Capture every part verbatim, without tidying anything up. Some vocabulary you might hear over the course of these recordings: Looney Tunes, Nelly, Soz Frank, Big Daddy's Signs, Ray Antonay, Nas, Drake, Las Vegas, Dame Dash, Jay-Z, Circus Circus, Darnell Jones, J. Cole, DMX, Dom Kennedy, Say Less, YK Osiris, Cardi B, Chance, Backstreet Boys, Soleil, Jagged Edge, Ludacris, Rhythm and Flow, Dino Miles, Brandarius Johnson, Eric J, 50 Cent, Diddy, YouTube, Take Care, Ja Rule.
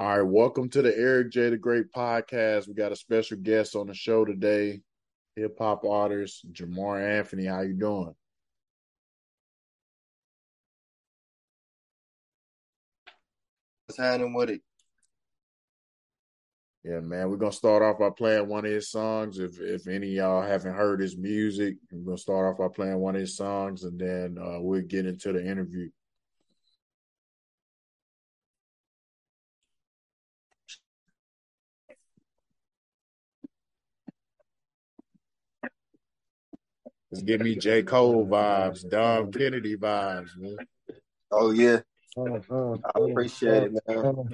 All right, welcome to the Eric J. the Great podcast. We got a special guest on the show today, hip-hop artist Jamaar Anthony. How you doing? What's happening with it? Yeah, man, we're going to start off by playing one of his songs. If if any of y'all haven't heard his music, we're going to start off by playing one of his songs, and then uh, we'll get into the interview. It's giving me J. Cole vibes, Dom Kennedy vibes, man. Oh, yeah. Oh, oh, I appreciate oh, it, man. Oh.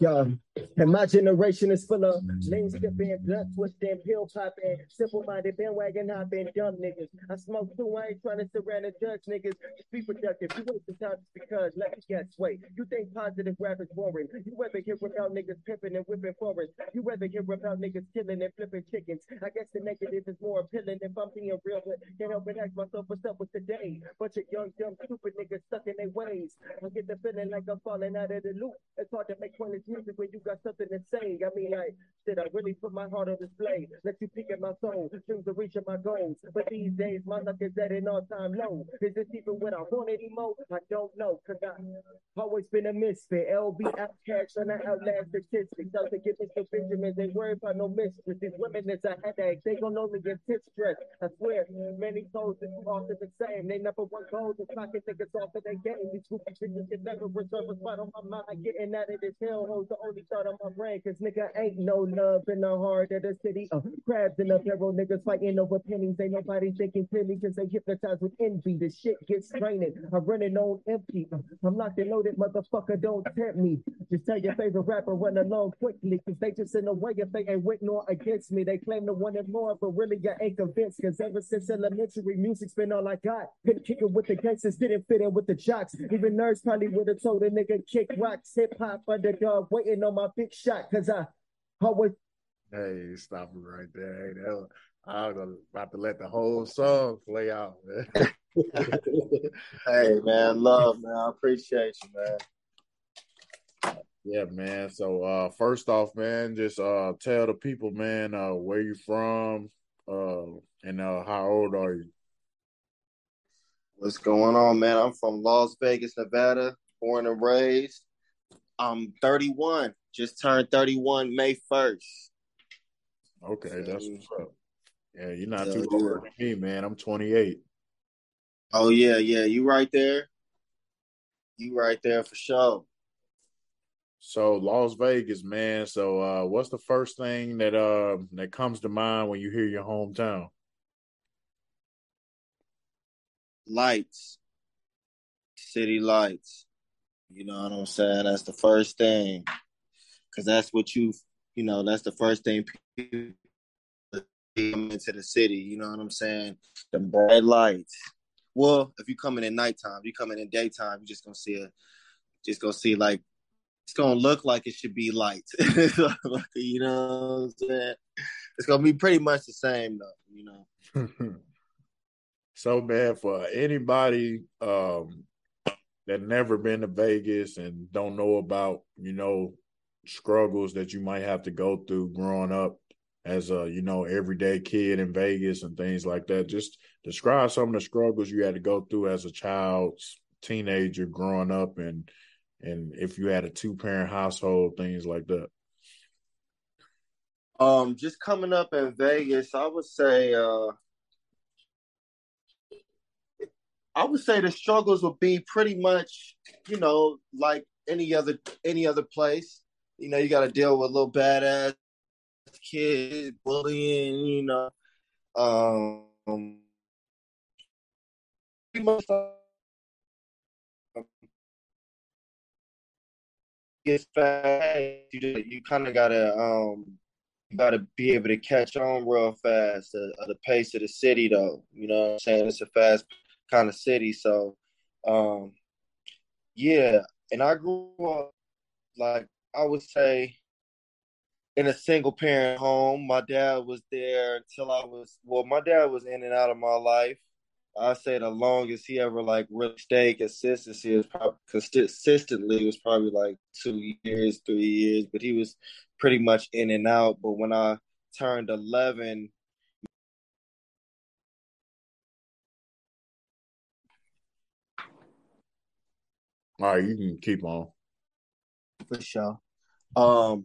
Yo, and my generation is full of lean skipping, blood twisting, pill popping, simple-minded, bandwagon hopping, dumb niggas. I smoke too, I ain't trying to surround and judge niggas. Just be productive, you waste the time just because, let me guess, wait, you think positive rap is boring. You rather hear about niggas pimping and whipping forests. You rather hear about niggas killing and flipping chickens. I guess the negative is more appealing if I'm being real, but can't help but ask myself what's up with today. Bunch of young, dumb, stupid niggas stuck in their ways. I get the feeling like I'm falling out of the loop. It's hard to make fun of music when you got something to say. I mean, like, did I really put my heart on display? Let you peek at my soul, dreams of reaching my goals. But these days, my luck is at an all-time low. Is this even what I want anymore? I don't know, cause I always been a misfit. L B outcast, trying to outlast statistics. I was to get Mister Benjamin, they worry about no mistress. These women is a headache, they gon' only get tip stress. I swear, many souls is often the same. They number one goals and pocket niggas off of their game. These goofy bitches can never reserve a spot on my mind. Getting out of this hell. The only thought on my brain, cause nigga ain't no love in the heart of the city. Uh, crabs in the barrel, niggas fighting over pennies. Ain't nobody thinking clearly cause they hypnotized with envy. The shit gets draining. I'm running on empty. Uh, I'm locked and loaded, motherfucker, don't tempt me. Just tell your favorite rapper run along quickly, cause they just in the way if they ain't with nor against me. They claim to want it more, but really you ain't convinced. Cause ever since elementary, music's been all I got. Been kicking with the gangsters, didn't fit in with the jocks. Even nerds probably would've told a nigga kick rocks. Hip hop underdog, waiting on my big shot, cause I always. Hey, stop it right there! Hey, I was about to let the whole song play out, man. Hey, man, love, man, I appreciate you, man. Yeah, man. So, uh, first off, man, just uh, tell the people, man, uh, where you from, uh, and uh, how old are you? What's going on, man? I'm from Las Vegas, Nevada, born and raised. I'm thirty-one. Just turned thirty-one May first. Okay, so, that's what's up. Yeah, you're not so, too older than me, man. I'm twenty-eight. Oh, yeah, yeah. You right there. You right there for sure. So, Las Vegas, man. So, uh, what's the first thing that uh, that comes to mind when you hear your hometown? Lights. City lights. You know what I'm saying? That's the first thing. Because that's what you, you know, that's the first thing people come into the city. You know what I'm saying? The bright lights. Well, if you come in at nighttime, if you come in at daytime, you're just going to see a, just going to see like, it's going to look like it should be lights. You know what I'm saying? It's going to be pretty much the same, though, you know? So, man, for anybody, um, that never been to Vegas and don't know about, you know, struggles that you might have to go through growing up as a, you know, everyday kid in Vegas and things like that. Just describe some of the struggles you had to go through as a child, teenager, growing up, and and if you had a two-parent household, things like that. Um, just coming up in Vegas, I would say uh I would say the struggles would be pretty much, you know, like any other any other place. You know, you got to deal with little badass kids, bullying, you know. Um, pretty much gets fast. You, you kind of gotta um, you gotta be able to catch on real fast at, at the pace of the city, though. You know what I'm saying? It's a fast kind of city, so um yeah. And I grew up, like, I would say in a single parent home. My dad was there until I was well my dad was in and out of my life I say the longest he ever like really stayed consistency is probably consistently was probably like two years, three years, but he was pretty much in and out. But when I turned eleven, all right, you can keep on. For sure. Um,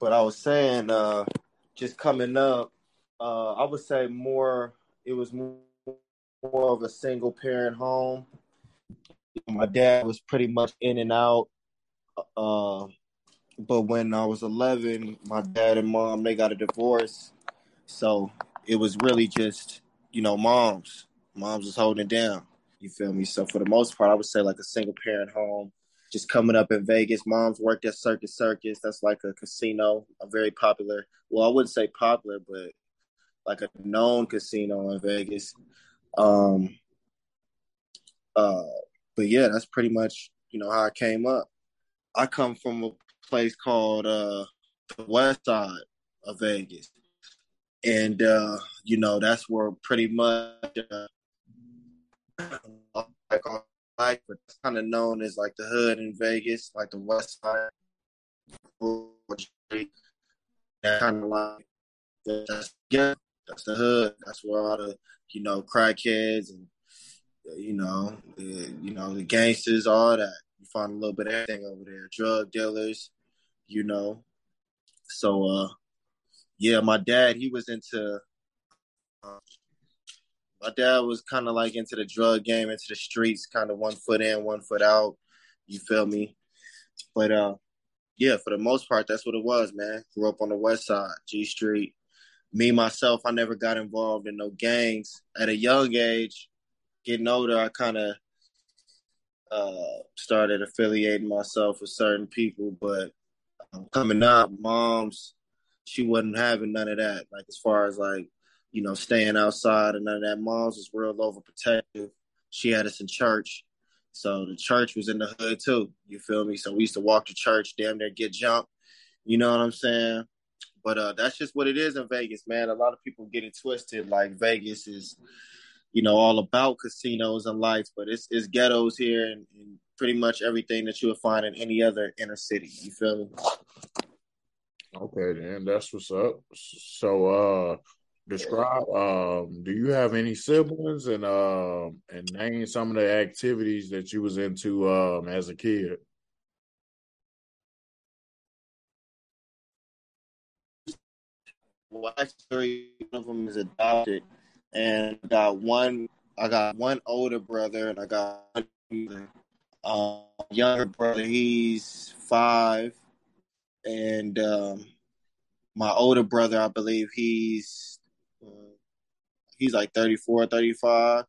but I was saying, uh, just coming up, uh, I would say more. It was more, more of a single parent home. My dad was pretty much in and out. Uh, but when I was eleven, my dad and mom, they got a divorce. So it was really just, you know, moms. Moms was holding it down. You feel me? So for the most part, I would say like a single parent home. Just coming up in Vegas, moms worked at Circus Circus. That's like a casino, a very popular, well, I wouldn't say popular, but like a known casino in Vegas. Um, uh, but yeah, that's pretty much, you know, how I came up. I come from a place called uh, the West Side of Vegas. And, uh, you know, that's where pretty much uh, like all Like, but it's kind of known as like the hood in Vegas, like the West Side. That kind of like that's yeah, that's the hood. That's where all the you know crackheads and you know the, you know the gangsters, all that. You find a little bit of everything over there, drug dealers, you know. So uh, yeah, my dad he was into. Uh, My dad was kind of like into the drug game, into the streets, kind of one foot in, one foot out. You feel me? But, uh, yeah, for the most part, that's what it was, man. Grew up on the West Side, G Street. Me, myself, I never got involved in no gangs. At a young age, getting older, I kind of uh, started affiliating myself with certain people. But um, coming up, mom's, she wasn't having none of that, like as far as like, you know, staying outside and none of that. Mom's was real overprotective. She had us in church. So the church was in the hood too. You feel me? So we used to walk to church, damn near get jumped. You know what I'm saying? But uh, that's just what it is in Vegas, man. A lot of people get it twisted. Like Vegas is, you know, all about casinos and life, but it's it's ghettos here and, and pretty much everything that you would find in any other inner city. You feel me? Okay, then. That's what's up. So, uh, Describe. Um, do you have any siblings? And um, uh, and name some of the activities that you was into um as a kid. Well, actually, one of them is adopted, and I got one. I got one older brother, and I got one uh, younger brother. He's five, and um, my older brother, I believe he's. He's like thirty-four, thirty-five.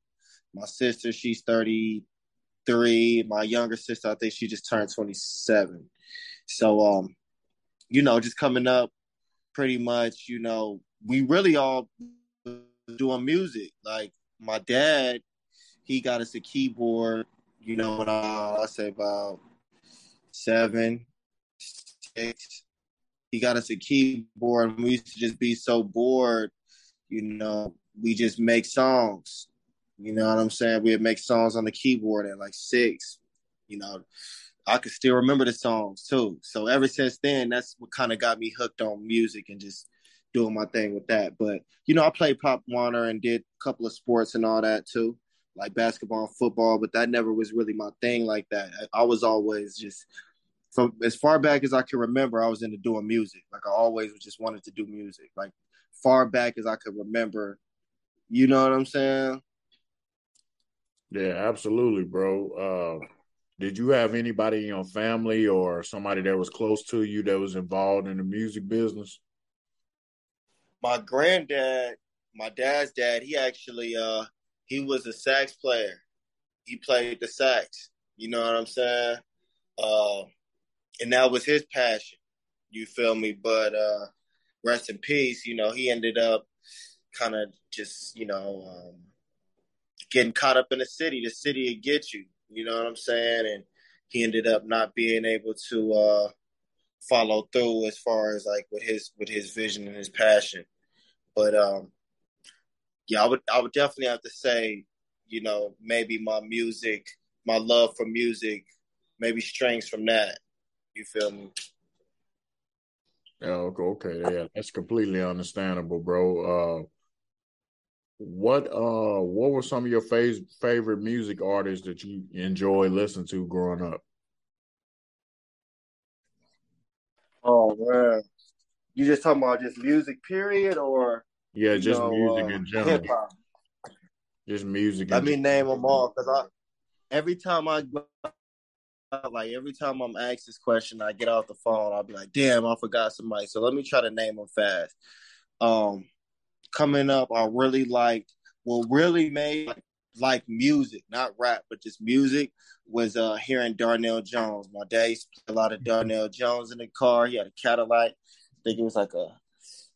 My sister, she's thirty-three. My younger sister, I think she just turned twenty-seven. So, um, you know, just coming up pretty much, you know, we really all doing music. Like my dad, he got us a keyboard, you know, when I, I say about seven, six. He got us a keyboard and we used to just be so bored, you know. We just make songs, you know what I'm saying? We'd make songs on the keyboard at like six, you know. I could still remember the songs too. So ever since then, that's what kind of got me hooked on music and just doing my thing with that. But, you know, I played Pop Warner and did a couple of sports and all that too, like basketball and football, but that never was really my thing like that. I was always just, from as far back as I can remember, I was into doing music. Like I always just wanted to do music, like far back as I could remember. You know what I'm saying? Yeah, absolutely, bro. Uh, did you have anybody in your family or somebody that was close to you that was involved in the music business? My granddad, my dad's dad, he actually, uh, he was a sax player. He played the sax. You know what I'm saying? Uh, and that was his passion. You feel me? But uh, rest in peace, you know, he ended up kind of just, you know, um, getting caught up in the city. The city would get you, you know what I'm saying? And he ended up not being able to uh, follow through as far as like with his with his vision and his passion. But um, yeah, I would I would definitely have to say, you know, maybe my music, my love for music, maybe strings from that. You feel me? Oh, okay, yeah, that's completely understandable, bro. Uh, what uh, what were some of your fav- favorite music artists that you enjoy listening to growing up? Oh man, you just talking about just music, period, or yeah, just know, music uh, in general. Hip-hop. Just music. Let in me general. Name them all, because I every time I go. Like every time I'm asked this question, I get off the phone, I'll be like, damn, I forgot somebody. So let me try to name them fast. Um, coming up, I really liked, well, really made like, like music, not rap, but just music, was uh, hearing Darnell Jones. My dad used to play a lot of Darnell Jones in the car. He had a Cadillac. I think it was like a,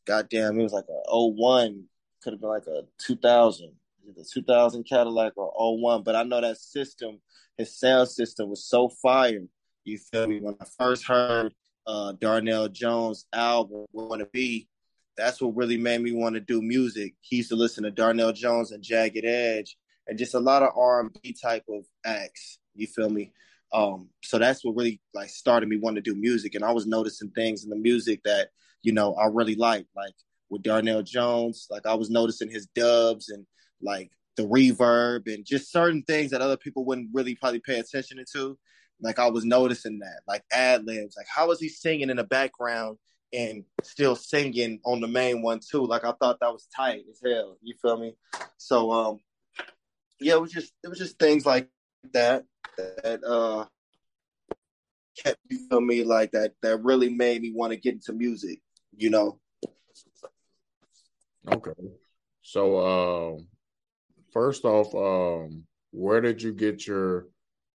goddamn, it was like a oh one. Could have been like a two thousand. The two thousand Cadillac or oh one, but I know that system, his sound system was so fire. You feel me? When I first heard uh, Darnell Jones' album, "Wanna Be," that's what really made me want to do music. He used to listen to Darnell Jones and Jagged Edge and just a lot of R and B type of acts. You feel me? Um, so that's what really like started me wanting to do music. And I was noticing things in the music that, you know, I really liked. Like with Darnell Jones, like I was noticing his dubs and like the reverb and just certain things that other people wouldn't really probably pay attention to. Like I was noticing that, like ad libs, like how is he singing in the background and still singing on the main one too? Like I thought that was tight as hell. You feel me? So um, yeah, it was just it was just things like that that uh kept you feel me like that that really made me want to get into music. You know? Okay. So. Uh... First off, um, where did you get your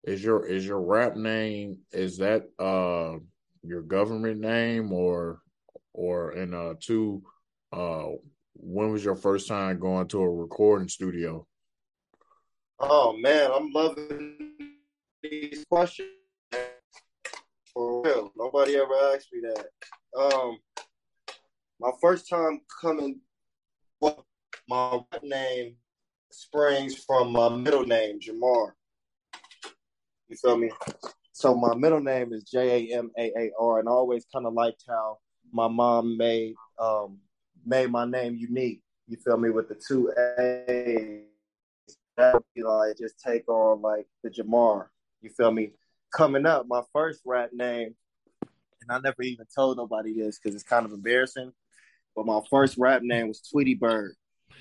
is your is your rap name? Is that uh, your government name or or and uh, two? Uh, when was your first time going to a recording studio? Oh man, I'm loving these questions for real. Nobody ever asked me that. Um, my first time coming, well, my rap name springs from my middle name, Jamaar. You feel me? So my middle name is J A M A A R, and I always kind of liked how my mom made um, made my name unique. You feel me? With the two A's, that would be like just take on like the Jamaar. You feel me? Coming up, my first rap name, and I never even told nobody this because it's kind of embarrassing, but my first rap name was Tweety Bird.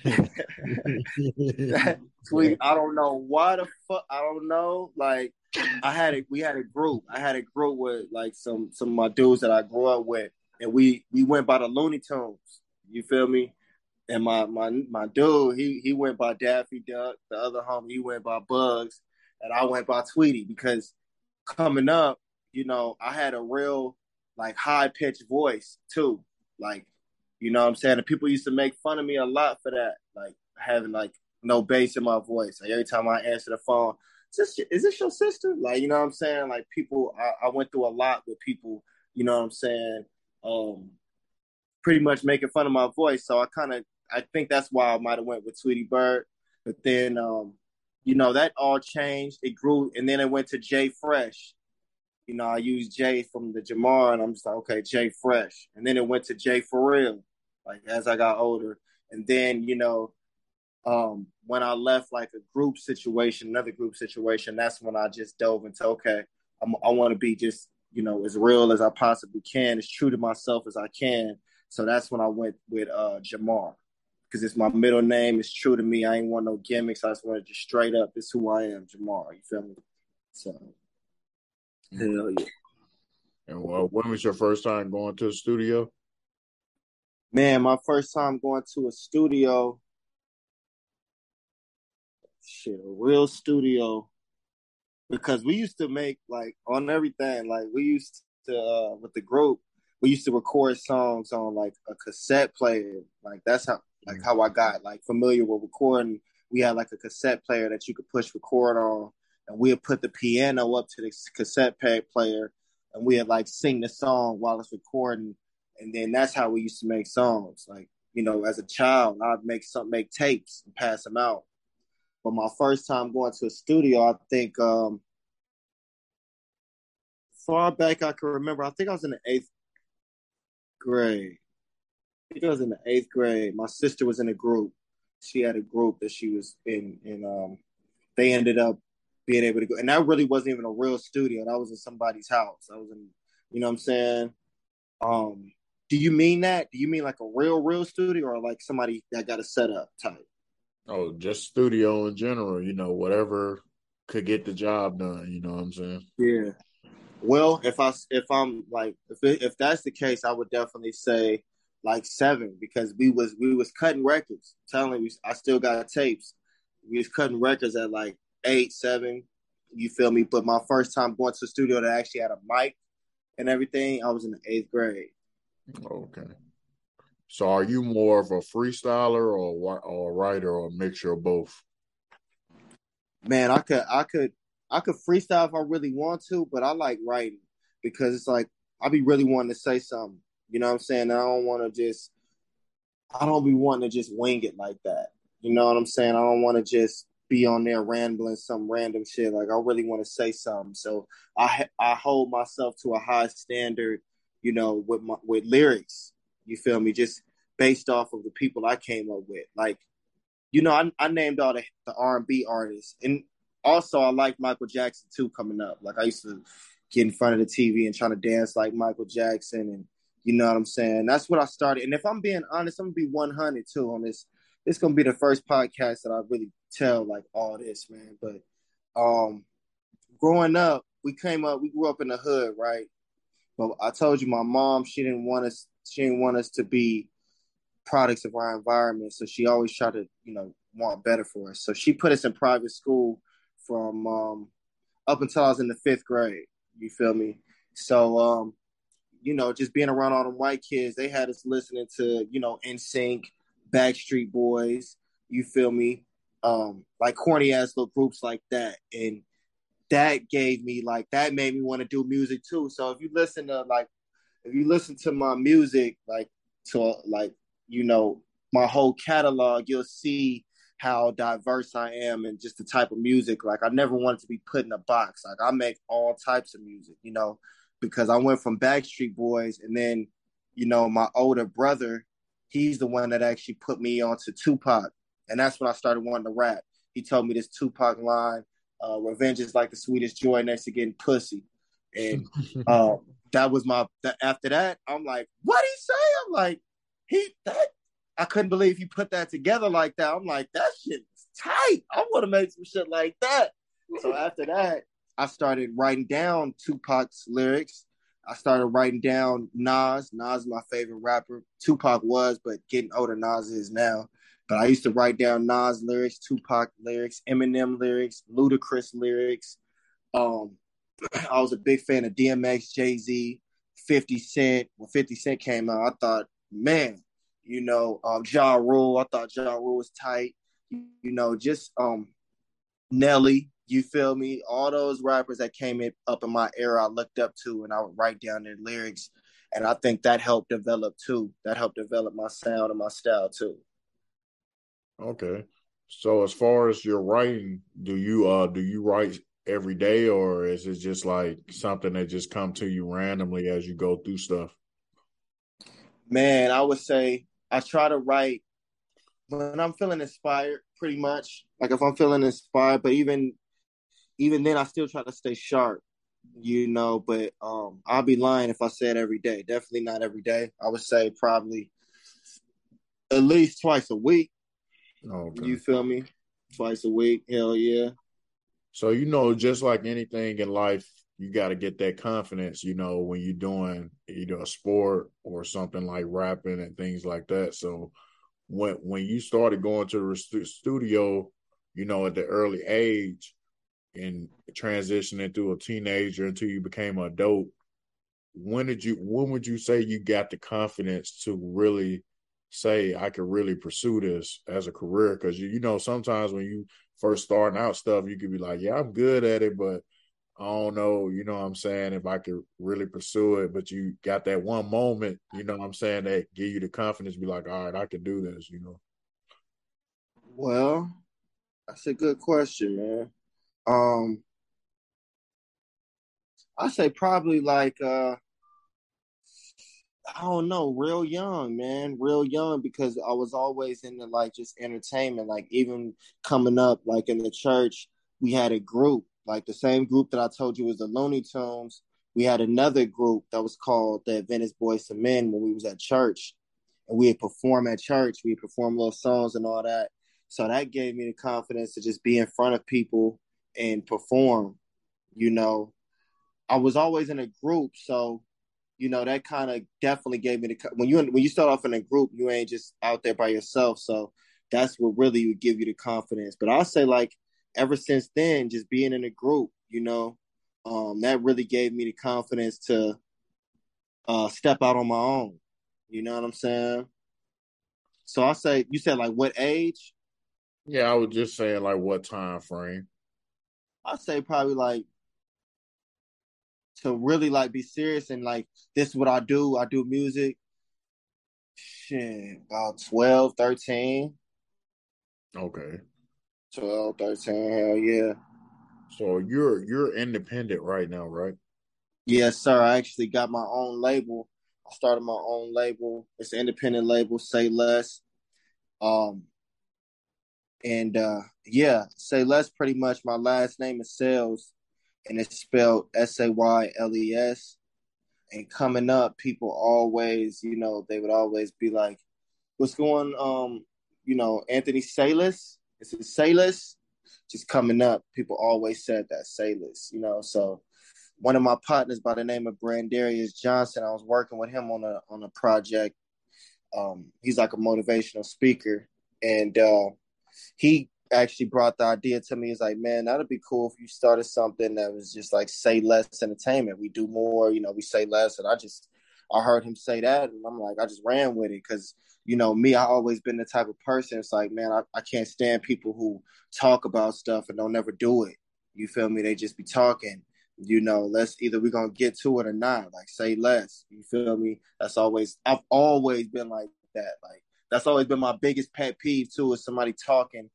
That tweet, I don't know why the fuck I don't know like I had it we had a group I had a group with like some some of my dudes that I grew up with, and we we went by the Looney Tunes. You feel me? And my my my dude he he went by Daffy Duck, the other homie he went by Bugs, and I went by Tweety because coming up, you know, I had a real like high-pitched voice too, like, you know what I'm saying? The people used to make fun of me a lot for that, like having like no bass in my voice. Like every time I answer the phone, is this, is this your sister? Like, you know what I'm saying? Like people, I, I went through a lot with people, you know what I'm saying? Um, pretty much making fun of my voice. So I kind of, I think that's why I might've went with Tweety Bird. But then, um, you know, that all changed. It grew. And then it went to Jay Fresh. You know, I used Jay from the Jamaar and I'm just like, okay, Jay Fresh. And then it went to Jay For Real. Like as I got older, and then you know, um, when I left like a group situation, another group situation, that's when I just dove into okay, I'm, I want to be just you know as real as I possibly can, as true to myself as I can. So that's when I went with uh, Jamaar, because it's my middle name, it's true to me. I ain't want no gimmicks. I just wanted to straight up. It's who I am, Jamaar. You feel me? So hell yeah. And well, when was your first time going to the studio? Man, my first time going to a studio, shit, a real studio, because we used to make, like, on everything, like, we used to, uh, with the group, we used to record songs on, like, a cassette player. Like, that's how, like, how I got, like, familiar with recording. We had, like, a cassette player that you could push record on, and we would put the piano up to the cassette player, and we would, like, sing the song while it's recording. And then that's how we used to make songs. Like You know, as a child, I'd make some make tapes and pass them out. But my first time going to a studio, I think um, far back I can remember, I think I was in the eighth grade. I think I was in the eighth grade. My sister was in a group. She had a group that she was in, and um, they ended up being able to go. And that really wasn't even a real studio. That was in somebody's house. I was in, you know what I'm saying? Um, do you mean that? Do you mean like a real, real studio or like somebody that got a setup type? Oh, just studio in general, you know, whatever could get the job done, you know what I'm saying? Yeah. Well, if I, if I'm like, if it, if that's the case, I would definitely say like seven, because we was, we was cutting records. I'm telling you, I still got tapes. We was cutting records at like eight, seven, you feel me? But my first time going to the studio that actually had a mic and everything, I was in the eighth grade. Okay. So are you more of a freestyler or or a writer or a mixture of both? Man, I could I could I could freestyle if I really want to, but I like writing because it's like I be really wanting to say something. You know what I'm saying? I don't want to just I don't be wanting to just wing it like that. You know what I'm saying? I don't want to just be on there rambling some random shit. Like I really want to say something. So I I hold myself to a high standard, you know, with my, with lyrics. You feel me? Just based off of the people I came up with. Like, you know, I, I named all the, the R and B artists. And also, I like Michael Jackson, too, coming up. Like, I used to get in front of the T V and trying to dance like Michael Jackson. And you know what I'm saying? That's what I started. And if I'm being honest, I'm going to be one hundred, too, on this. It's going to be the first podcast that I really tell, like, all this, man. But um, growing up, we came up, we grew up in the hood, right? But I told you, my mom, she didn't want us She didn't want us to be products of our environment. So she always tried to, you know, want better for us. So she put us in private school from um, up until I was in the fifth grade. You feel me? So, um, you know, just being around all them white kids, they had us listening to, you know, N Sync, Backstreet Boys. You feel me? Um, like corny ass little groups like that. And that gave me like, that made me want to do music too. So if you listen to like, If you listen to my music, like, to, like, you know, my whole catalog, you'll see how diverse I am and just the type of music. Like, I never wanted to be put in a box. Like, I make all types of music, you know, because I went from Backstreet Boys and then, you know, my older brother, he's the one that actually put me onto Tupac. And that's when I started wanting to rap. He told me this Tupac line, uh, revenge is like the sweetest joy next to getting pussy. And, um, that was my, after that, I'm like, what'd he say? I'm like, he, that, I couldn't believe he put that together like that. I'm like, that shit is tight. I want to make some shit like that. So after that, I started writing down Tupac's lyrics. I started writing down Nas. Nas is my favorite rapper. Tupac was, but getting older, Nas is now. But I used to write down Nas lyrics, Tupac lyrics, Eminem lyrics, Ludacris lyrics, um, I was a big fan of D M X, Jay-Z, fifty Cent. When fifty Cent came out, I thought, man, you know, um, Ja Rule. I thought Ja Rule was tight. You know, just um, Nelly, you feel me? All those rappers that came in, up in my era I looked up to, and I would write down their lyrics. And I think that helped develop, too. That helped develop my sound and my style, too. Okay. So as far as your writing, do you uh, do you write every day, or is it just like something that just come to you randomly as you go through stuff? Man, I would say I try to write when I'm feeling inspired, pretty much. Like if I'm feeling inspired, but even even then I still try to stay sharp, you know, but um, I'll be lying if I said every day. Definitely not every day. I would say probably at least twice a week. Okay. You feel me? Twice a week. Hell yeah. So, you know, just like anything in life, you got to get that confidence, you know, when you're doing either a sport or something like rapping and things like that. So when when you started going to the studio, you know, at the early age and transitioning through a teenager until you became an adult, when did you when would you say you got the confidence to really say I could really pursue this as a career? Because, you, you know, sometimes when you first starting out stuff, you could be like, yeah, I'm good at it, but I don't know, you know what I'm saying, if I could really pursue it. But you got that one moment, you know what I'm saying, that give you the confidence, be like, all right, I can do this, you know. Well, that's a good question, man. Um, I say probably like, uh, I don't know, real young, man, real young, because I was always into like just entertainment. Like even coming up, like in the church, we had a group. Like the same group that I told you was the Looney Tunes, we had another group that was called the Adventist Boys to Men when we was at church. And we would perform at church. We would perform little songs and all that. So that gave me the confidence to just be in front of people and perform, you know. I was always in a group, so, you know, that kind of definitely gave me the... When you when you start off in a group, you ain't just out there by yourself. So that's what really would give you the confidence. But I'll say, like, ever since then, just being in a group, you know, um, that really gave me the confidence to uh, step out on my own. You know what I'm saying? So I say, you said like what age? Yeah, I was just saying like what time frame. I say probably like to really like be serious and like this is what I do. I do music. Shit, about twelve, thirteen. Okay. twelve, thirteen, hell yeah. So you're you're independent right now, right? Yes, sir. I actually got my own label. I started my own label. It's an independent label, Say Less. Um, and uh, yeah, Say Less pretty much. My last name is Sales, and it's spelled S A Y L E S. And coming up, people always, you know, they would always be like, what's going on, um, you know, Anthony Sayless? It's a Say Less, just coming up. People always said that, Say Less, you know. So one of my partners by the name of Brandarius Johnson, I was working with him on a on a project. Um, he's like a motivational speaker. And uh, he actually brought the idea to me. He's like, man, that'd be cool if you started something that was just like Say Less Entertainment. We do more, you know, we say less. And I just, I heard him say that. And I'm like, I just ran with it because, you know, me, I always been the type of person. It's like, man, I, I can't stand people who talk about stuff and don't never do it. You feel me? They just be talking, you know, let's either we're going to get to it or not. Like, say less. You feel me? That's always, I've always been like that. Like, that's always been my biggest pet peeve too, is somebody talking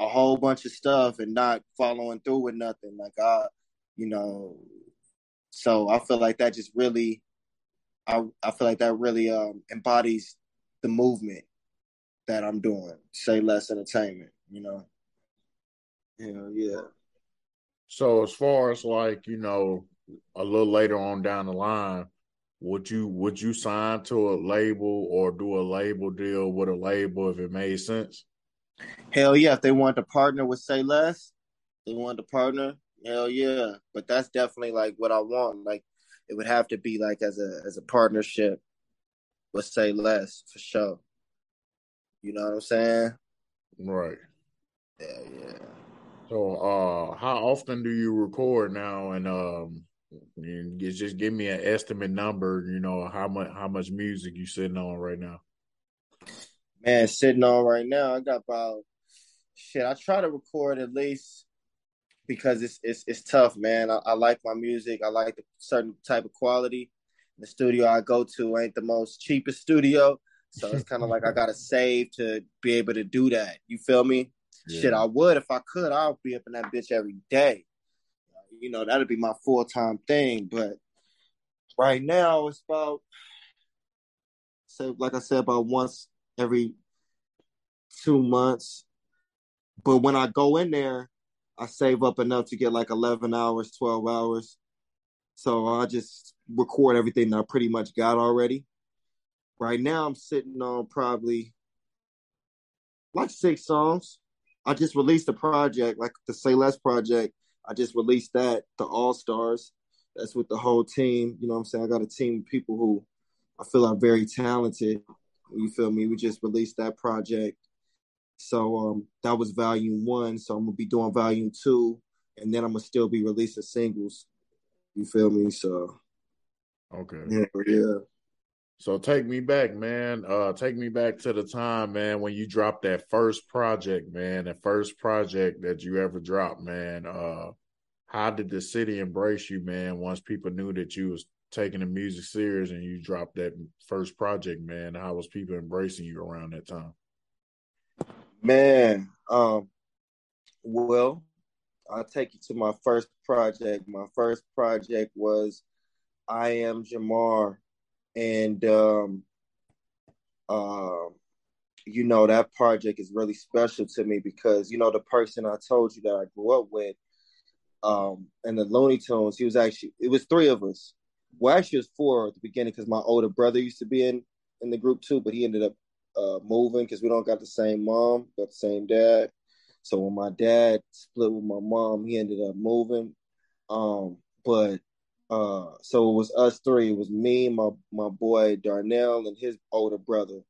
a whole bunch of stuff and not following through with nothing. Like, I, you know, so I feel like that just really, I, I feel like that really um, embodies the movement that I'm doing, Say Less Entertainment, you know? Yeah, yeah. So as far as like, you know, a little later on down the line, would you would you sign to a label or do a label deal with a label if it made sense? Hell yeah, if they wanted to partner with Say Less, they wanted to partner, hell yeah. But that's definitely like what I want. Like, it would have to be like as a as a partnership with Say Less for sure. You know what I'm saying? Right. Yeah, yeah. So, uh, how often do you record now? And um, and just give me an estimate number. You know how much how much music you sitting on right now? Man, sitting on right now, I got about shit. I try to record at least. Because it's it's it's tough, man. I, I like my music. I like a certain type of quality. The studio I go to ain't the most cheapest studio, so it's kind of like I gotta save to be able to do that. You feel me? Yeah. Shit, I would if I could. I'll be up in that bitch every day. You know, that'd be my full time thing. But right now, it's about so like I said, about once every two months. But when I go in there, I save up enough to get like eleven hours, twelve hours. So I just record everything that I pretty much got already. Right now I'm sitting on probably like six songs. I just released a project, like the Say Less project. I just released that, the All Stars. That's with the whole team. You know what I'm saying? I got a team of people who I feel are very talented. You feel me? We just released that project. So um, that was volume one. So I'm going to be doing volume two, and then I'm going to still be releasing singles. You feel me? So. Okay. Yeah. yeah. So take me back, man. Uh, take me back to the time, man, when you dropped that first project, man, that first project that you ever dropped, man. Uh, how did the city embrace you, man, once people knew that you was taking the music serious and you dropped that first project, man? How was people embracing you around that time? Man, um, well, I'll take you to my first project. My first project was I Am Jamaar. And, um, uh, you know, that project is really special to me because, you know, the person I told you that I grew up with um, and the Looney Tunes, he was actually, it was three of us. Well, actually, it was four at the beginning because my older brother used to be in, in the group too, but he ended up uh, moving because we don't got the same mom, got the same dad. So when my dad split with my mom, he ended up moving. Um, but uh, so it was us three. It was me, my my boy Darnell, and his older brother.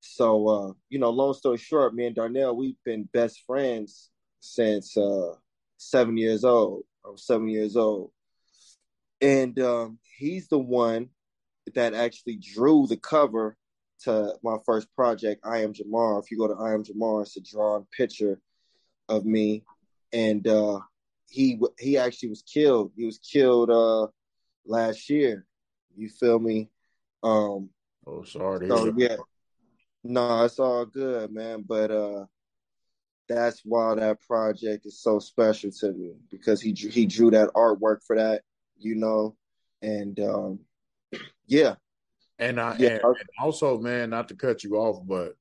So uh, you know, long story short, me and Darnell, we've been best friends since uh, seven years old. I was seven years old. And um, he's the one that actually drew the cover to my first project, I Am Jamaar. If you go to I Am Jamaar, it's a drawn picture of me. And uh, he he actually was killed. He was killed uh, last year. You feel me? Um, oh, sorry. So, yeah. No, it's all good, man. But uh, that's why that project is so special to me, because he he drew that artwork for that. You know, and um, yeah, and I yeah. And also, man, not to cut you off, but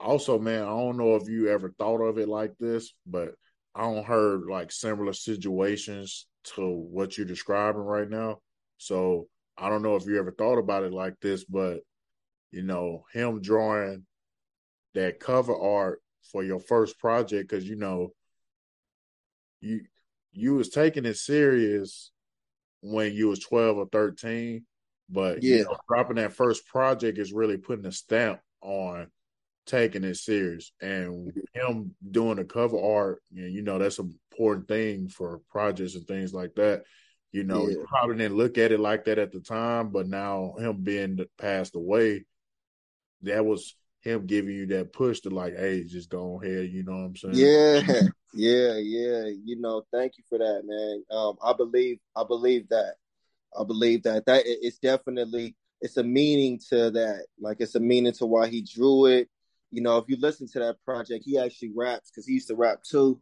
also, man, I don't know if you ever thought of it like this, but I don't heard like similar situations to what you're describing right now. So I don't know if you ever thought about it like this, but you know, him drawing that cover art for your first project, because you know, you you was taking it serious when you was twelve or thirteen, but yeah, you know, dropping that first project is really putting a stamp on taking it serious, and him doing the cover art, and you know, that's an important thing for projects and things like that. You know, yeah, you probably didn't look at it like that at the time, but now him being passed away, that was him giving you that push to like, hey, just go ahead, you know what I'm saying? Yeah, yeah, yeah. You know, thank you for that, man. Um, I believe, I believe that. I believe that. That it's definitely, it's a meaning to that. Like, it's a meaning to why he drew it. You know, if you listen to that project, he actually raps, because he used to rap too.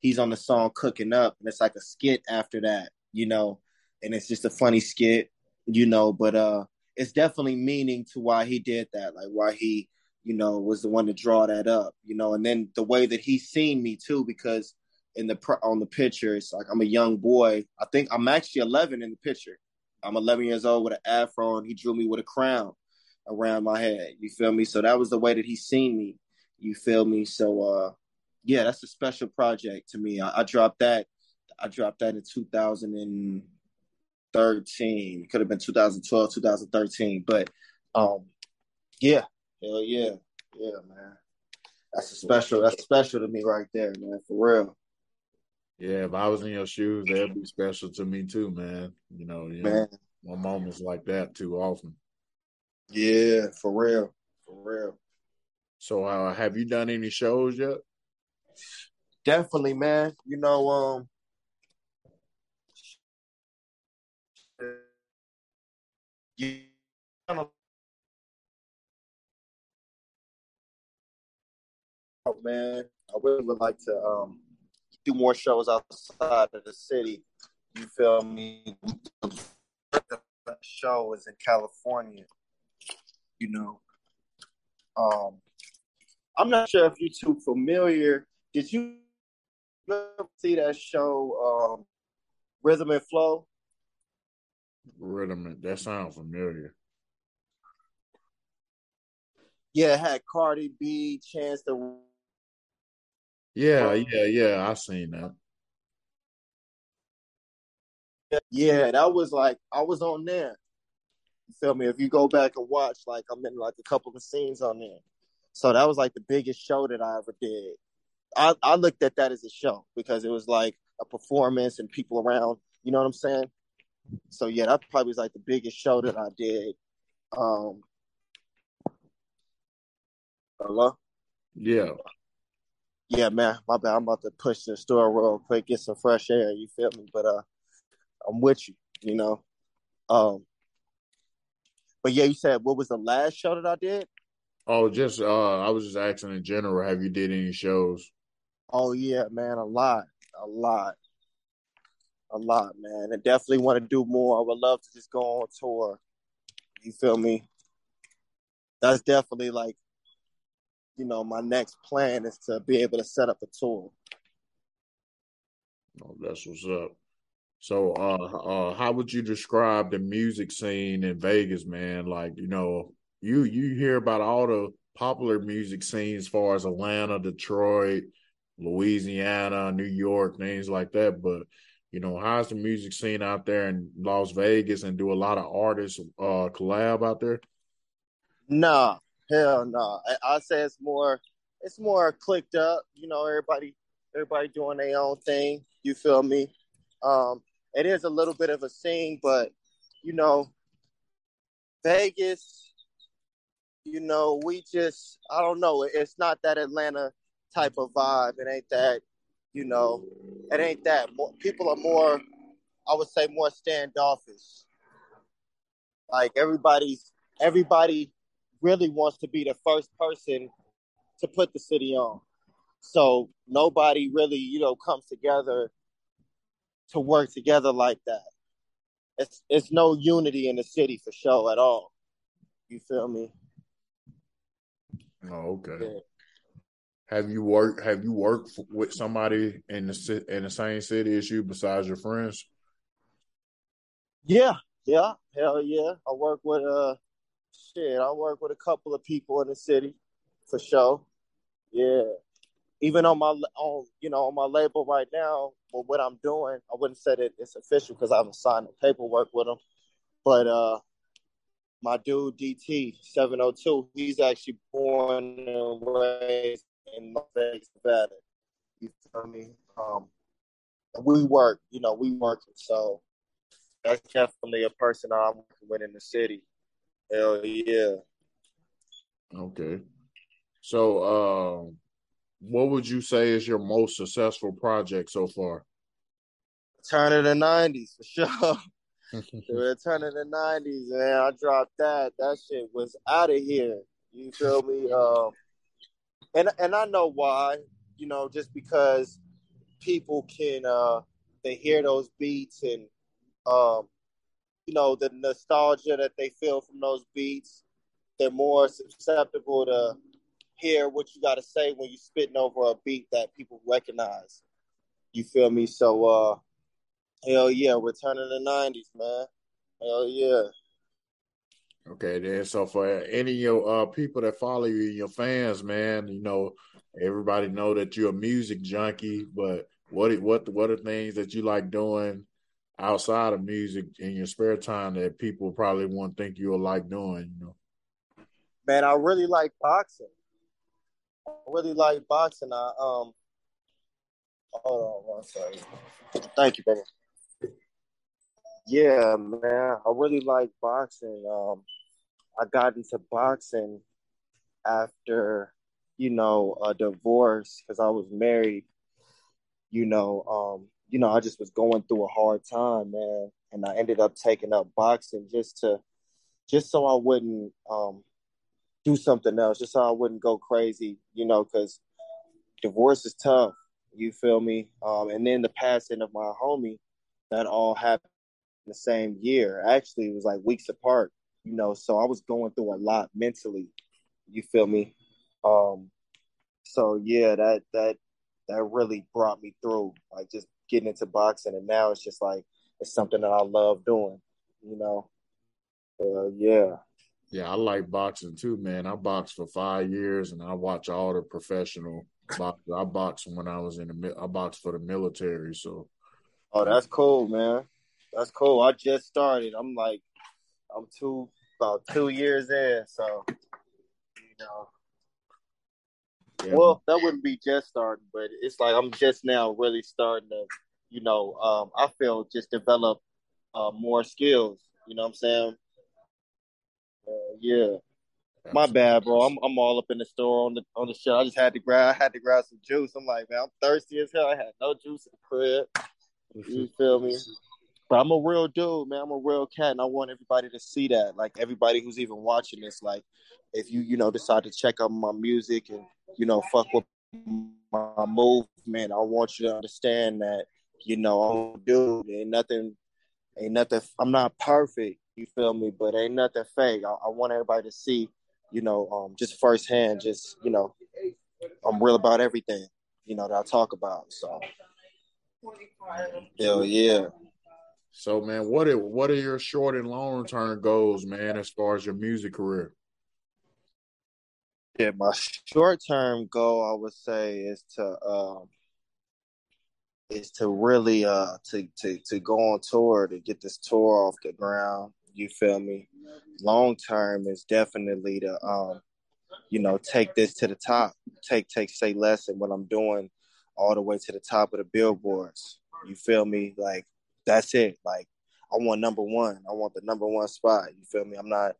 He's on the song Cooking Up, and it's like a skit after that, you know, and it's just a funny skit, you know, but uh, it's definitely meaning to why he did that, like why he, you know, was the one to draw that up, you know, and then the way that he seen me too, because in the on the picture, it's like I'm a young boy. I think I'm actually eleven in the picture. I'm eleven years old with an afro, and he drew me with a crown around my head. You feel me? So that was the way that he seen me. You feel me? So uh, yeah, that's a special project to me. I, I dropped that. I dropped that in two thousand thirteen. It could have been two thousand twelve, two thousand thirteen, but um, yeah. Hell yeah. Yeah, man. That's a special. That's special to me right there, man, for real. Yeah, if I was in your shoes, that'd be special to me too, man. You know, you man. know, my moments like that too often. Yeah, for real. For real. So uh, have you done any shows yet? Definitely, man. You know, um, you know, oh, man, I really would like to um, do more shows outside of the city. You feel me? The show is in California. You know, um, I'm not sure if you're too familiar. Did you ever see that show, um, Rhythm and Flow? Rhythm and that sounds familiar. Yeah, it had Cardi B, Chance the. Yeah, yeah, yeah. I seen that. Yeah, that was like, I was on there. You feel me? If you go back and watch, like, I'm in like a couple of scenes on there. So that was like the biggest show that I ever did. I, I looked at that as a show because it was like a performance and people around, you know what I'm saying? So yeah, that probably was like the biggest show that I did. Um, Hello? Yeah. yeah, man, my bad. I'm about to push the store real quick, get some fresh air. You feel me? But uh, I'm with you, you know. Um, but yeah, you said what was the last show that I did? Oh, just uh, I was just asking in general. Have you did any shows? Oh yeah, man, a lot, a lot, a lot, man. I definitely want to do more. I would love to just go on tour. You feel me? That's definitely like, you know, my next plan is to be able to set up a tour. Oh, that's what's up. So, uh, uh, how would you describe the music scene in Vegas, man? Like, you know, you you hear about all the popular music scenes as far as Atlanta, Detroit, Louisiana, New York, things like that. But, you know, how's the music scene out there in Las Vegas, and do a lot of artists uh, collab out there? Nah, hell no. Nah. I, I say it's more, it's more clicked up. You know, everybody, everybody doing their own thing. You feel me? Um, it is a little bit of a scene, but, you know, Vegas, you know, we just, I don't know. It's not that Atlanta type of vibe. It ain't that, you know, it ain't that. People are more, I would say, more standoffish. Like everybody's, everybody really wants to be the first person to put the city on. So nobody really, you know, comes together to work together like that. It's it's no unity in the city for sure at all. You feel me? Oh, okay. Yeah. Have you worked? Have you worked with somebody in the in the same city as you besides your friends? Yeah, yeah, hell yeah. I work with uh, shit. I work with a couple of people in the city for sure. Yeah. Even on my, on, you know, on my label right now, but what I'm doing, I wouldn't say that it's official because I haven't signed the paperwork with them. But uh, my dude D T seven oh two, he's actually born and raised in Las Vegas, Nevada. You feel me? Um, we work, you know, we work. So that's definitely a person I'm working with in the city. Hell yeah. Okay. So, um. Uh... what would you say is your most successful project so far? Return of the nineties, for sure. Return of the nineties, man. I dropped that. That shit was out of here. You feel me? Um, and and I know why. You know, just because people can, uh, they hear those beats and, um, you know, the nostalgia that they feel from those beats, they're more susceptible to hear what you got to say when you're spitting over a beat that people recognize. You feel me? So, uh, hell yeah, Return of the nineties, man. Hell yeah. Okay, then. So for any of your uh, people that follow you, your fans, man, you know, everybody know that you're a music junkie, but what what what are things that you like doing outside of music in your spare time that people probably won't think you'll like doing, you know? Man, I really like boxing. I really like boxing. I um, hold on one second. Thank you, baby. Yeah, man, I really like boxing. Um, I got into boxing after, you know, a divorce because I was married. You know, um, you know, I just was going through a hard time, man, and I ended up taking up boxing just to, just so I wouldn't um. do something else, just so I wouldn't go crazy, you know, because divorce is tough, you feel me? Um, and then the passing of my homie, that all happened the same year. Actually, it was like weeks apart, you know, so I was going through a lot mentally, you feel me? Um, so, yeah, that that that really brought me through, like just getting into boxing. And now it's just like it's something that I love doing, you know? Uh, yeah. Yeah, I like boxing too, man. I boxed for five years, and I watch all the professional boxers. I boxed when I was in the I boxed for the military. So, oh, that's cool, man. That's cool. I just started. I'm like, I'm two about two years in. So, you know, yeah. Well, that wouldn't be just starting, but it's like I'm just now really starting to, you know, um, I feel just develop uh, more skills. You know what I'm saying? Uh, yeah. My bad, bro. I'm I'm all up in the store on the on the shit. I just had to grab. I had to grab some juice. I'm like, man, I'm thirsty as hell. I had no juice in the crib. You feel me? But I'm a real dude, man. I'm a real cat, and I want everybody to see that. Like everybody who's even watching this, like if you you know decide to check out my music and you know fuck with my movement, I want you to understand that you know I'm a dude. Ain't nothing. Ain't nothing. I'm not perfect. You feel me? But ain't nothing fake. I, I want everybody to see. You know, um, just firsthand, just, you know, I'm real about everything, you know, that I talk about. So, hell yeah. So, man, what are, what are your short and long-term goals, man, as far as your music career? Yeah, my short-term goal, I would say, is to um, is to really uh, to, to, to go on tour, to get this tour off the ground. You feel me? Long term is definitely to, um, you know, take this to the top. Take, take, say less in what I'm doing all the way to the top of the billboards. You feel me? Like, that's it. Like, I want number one. I want the number one spot. You feel me? I'm not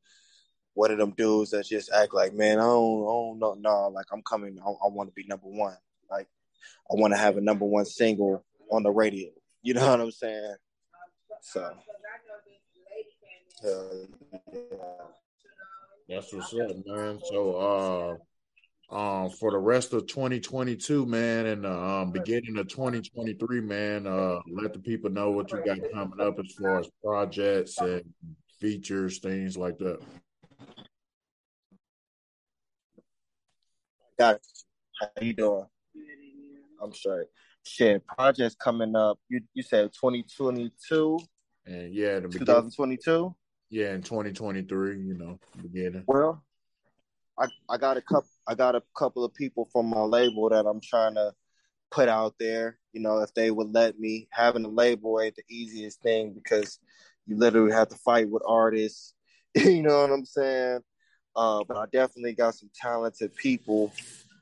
one of them dudes that just act like, man, I don't, I don't know. No, like, I'm coming. I, I want to be number one. Like, I want to have a number one single on the radio. You know what I'm saying? So... Uh, yeah. That's what's up, man. So, uh, um, for the rest of twenty twenty-two, man, and uh, beginning of twenty twenty-three, man, uh, let the people know what you got coming up as far as projects and features, things like that. Got how you doing? I'm sorry. Shit, projects coming up. You you said twenty twenty-two, and yeah, the twenty twenty-two. Yeah, in twenty twenty-three, you know, beginning. Well, I, I got a couple I got a couple of people from my label that I'm trying to put out there. You know, if they would let me, having a label ain't the easiest thing because you literally have to fight with artists. You know what I'm saying? Uh, but I definitely got some talented people,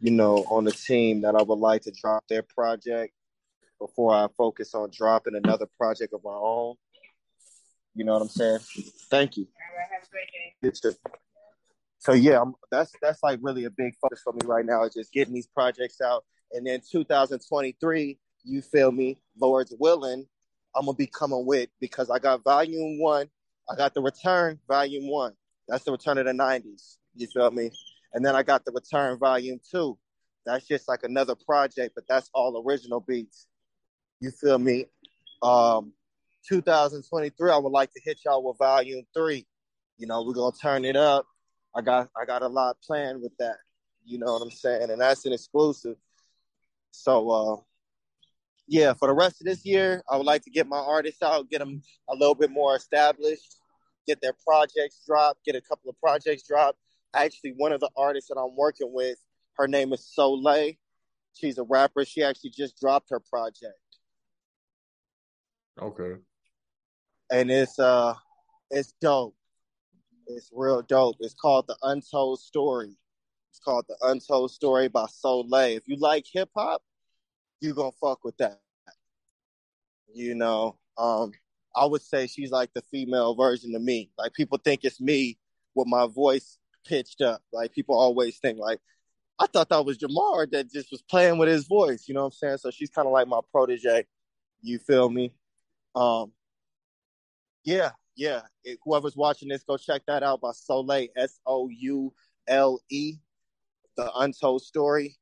you know, on the team that I would like to drop their project before I focus on dropping another project of my own. You know what I'm saying? Thank you. Have a great day. So yeah, I'm, that's that's like really a big focus for me right now is just getting these projects out, and then two thousand twenty-three, you feel me? Lord's willing, I'm gonna be coming with because I got Volume One, I got the Return Volume One. That's the Return of the nineties. You feel me? And then I got the Return Volume Two. That's just like another project, but that's all original beats. You feel me? Um. two thousand twenty-three, I would like to hit y'all with Volume Three. You know, we're gonna turn it up. I got I got a lot planned with that. You know what I'm saying? And that's an exclusive. So uh, yeah, for the rest of this year, I would like to get my artists out, get them a little bit more established, get their projects dropped, get a couple of projects dropped. Actually, one of the artists that I'm working with, her name is Soleil. She's a rapper. She actually just dropped her project. Okay. And it's uh, it's dope. It's real dope. It's called The Untold Story. It's called The Untold Story by Soleil. If you like hip hop, you gonna fuck with that. You know, um, I would say she's like the female version of me. Like people think it's me with my voice pitched up. Like people always think like, I thought that was Jamaar that just was playing with his voice. You know what I'm saying? So she's kind of like my protege. You feel me? Um. Yeah, yeah. It, whoever's watching this, go check that out by Soleil, S O U L E, The Untold Story.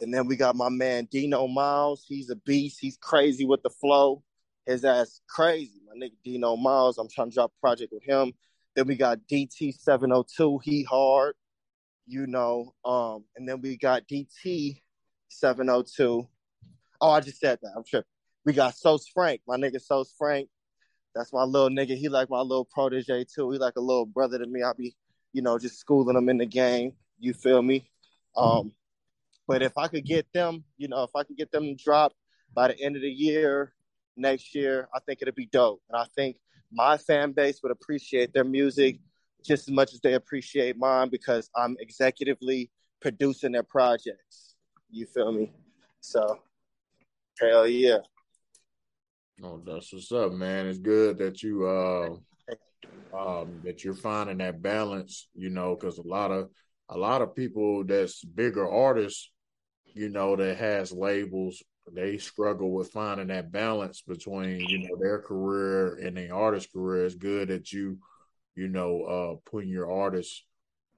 And then we got my man Dino Miles. He's a beast. He's crazy with the flow. His ass crazy. My nigga Dino Miles. I'm trying to drop a project with him. Then we got D T seven oh two. He hard, you know. Um. And then we got D T seven oh two. Oh, I just said that. I'm tripping. We got Soz Frank. My nigga Soz Frank. That's my little nigga. He like my little protege, too. He like a little brother to me. I be, you know, just schooling him in the game. You feel me? Um, but if I could get them, you know, if I could get them to drop by the end of the year, next year, I think it'd be dope. And I think my fan base would appreciate their music just as much as they appreciate mine because I'm executively producing their projects. You feel me? So, hell yeah. Oh, that's what's up, man. It's good that you uh, um, that you're finding that balance, you know, because a lot of a lot of people that's bigger artists, you know, that has labels, they struggle with finding that balance between, you know, their career and the artist career. It's good that you, you know, uh, putting your artist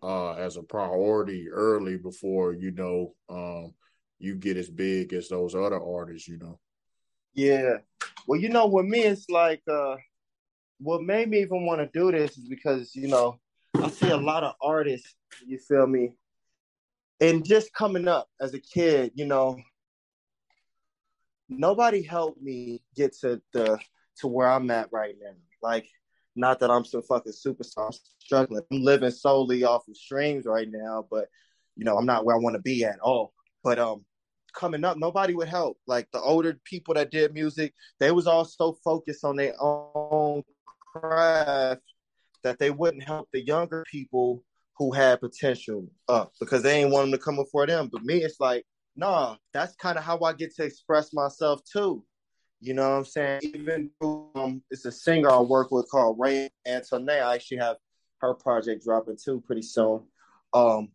uh, as a priority early before, you know, um, you get as big as those other artists, you know. Yeah. Well, you know, with me, it's like uh, what made me even want to do this is because, you know, I see a lot of artists, you feel me? And just coming up as a kid, you know, nobody helped me get to the to where I'm at right now. Like, not that I'm some fucking superstar, I'm struggling. I'm living solely off of streams right now, but, you know, I'm not where I want to be at all. But um, coming up, nobody would help. Like, the older people that did music, they was all so focused on their own craft that they wouldn't help the younger people who had potential up because they ain't want them to come before them. But me, it's like, nah, that's kind of how I get to express myself too. You know what I'm saying? Even though um, it's a singer I work with called Ray Antonay. I actually have her project dropping too pretty soon. Um,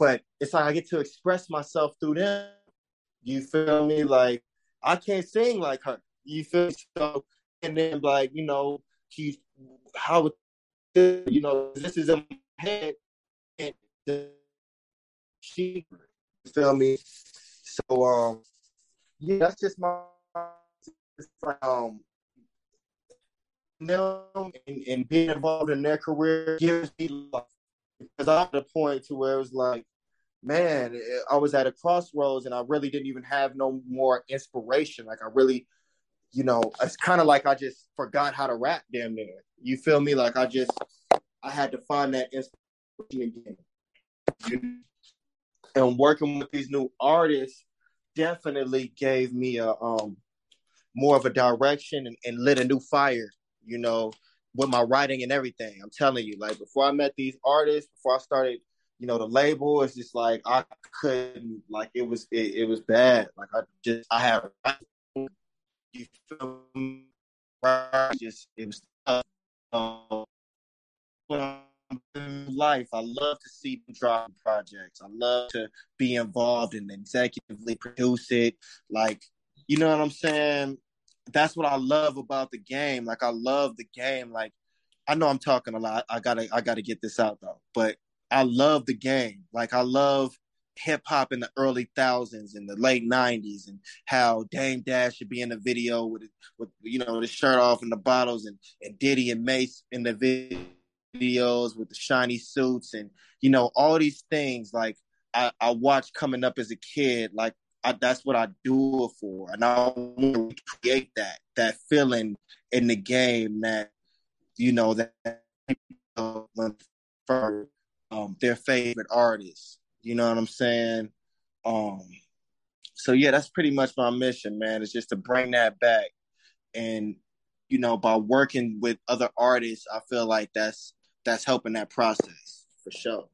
but it's like I get to express myself through them. You feel me? Like, I can't sing like her. You feel me? So, and then, like, you know, she, how, you know, this is in my head. And she, you feel me? So, um, yeah, that's just my, um, them and, and being involved in their career gives me life. Because I had a point to where it was like, man, I was at a crossroads and I really didn't even have no more inspiration. Like, I really, you know, it's kind of like I just forgot how to rap damn near. You feel me? Like, I just, I had to find that inspiration again. And working with these new artists definitely gave me a um, more of a direction and, and lit a new fire, you know, with my writing and everything. I'm telling you, like, before I met these artists, before I started, you know, the label, it's just like I couldn't, like, it was it, it was bad. Like, I just, I had, you feel me? Just, it was tough. Um, life, I love to see them drop projects. I love to be involved and executively produce it. Like, you know what I'm saying? That's what I love about the game. Like, I love the game. Like, I know I'm talking a lot. I gotta, I gotta get this out though. But I love the game. Like, I love hip hop in the early thousands and the late nineties, and how Dame Dash should be in the video with, with you know, the shirt off and the bottles, and, and Diddy and Mace in the video. videos with the shiny suits and, you know, all these things like I, I watched coming up as a kid. Like, I, that's what I do it for. And I want to recreate that, that feeling in the game that, you know, that for um, their favorite artists. You know what I'm saying? Um, so, yeah, that's pretty much my mission, man. It's just to bring that back. And, you know, by working with other artists, I feel like that's, that's helping that process for sure.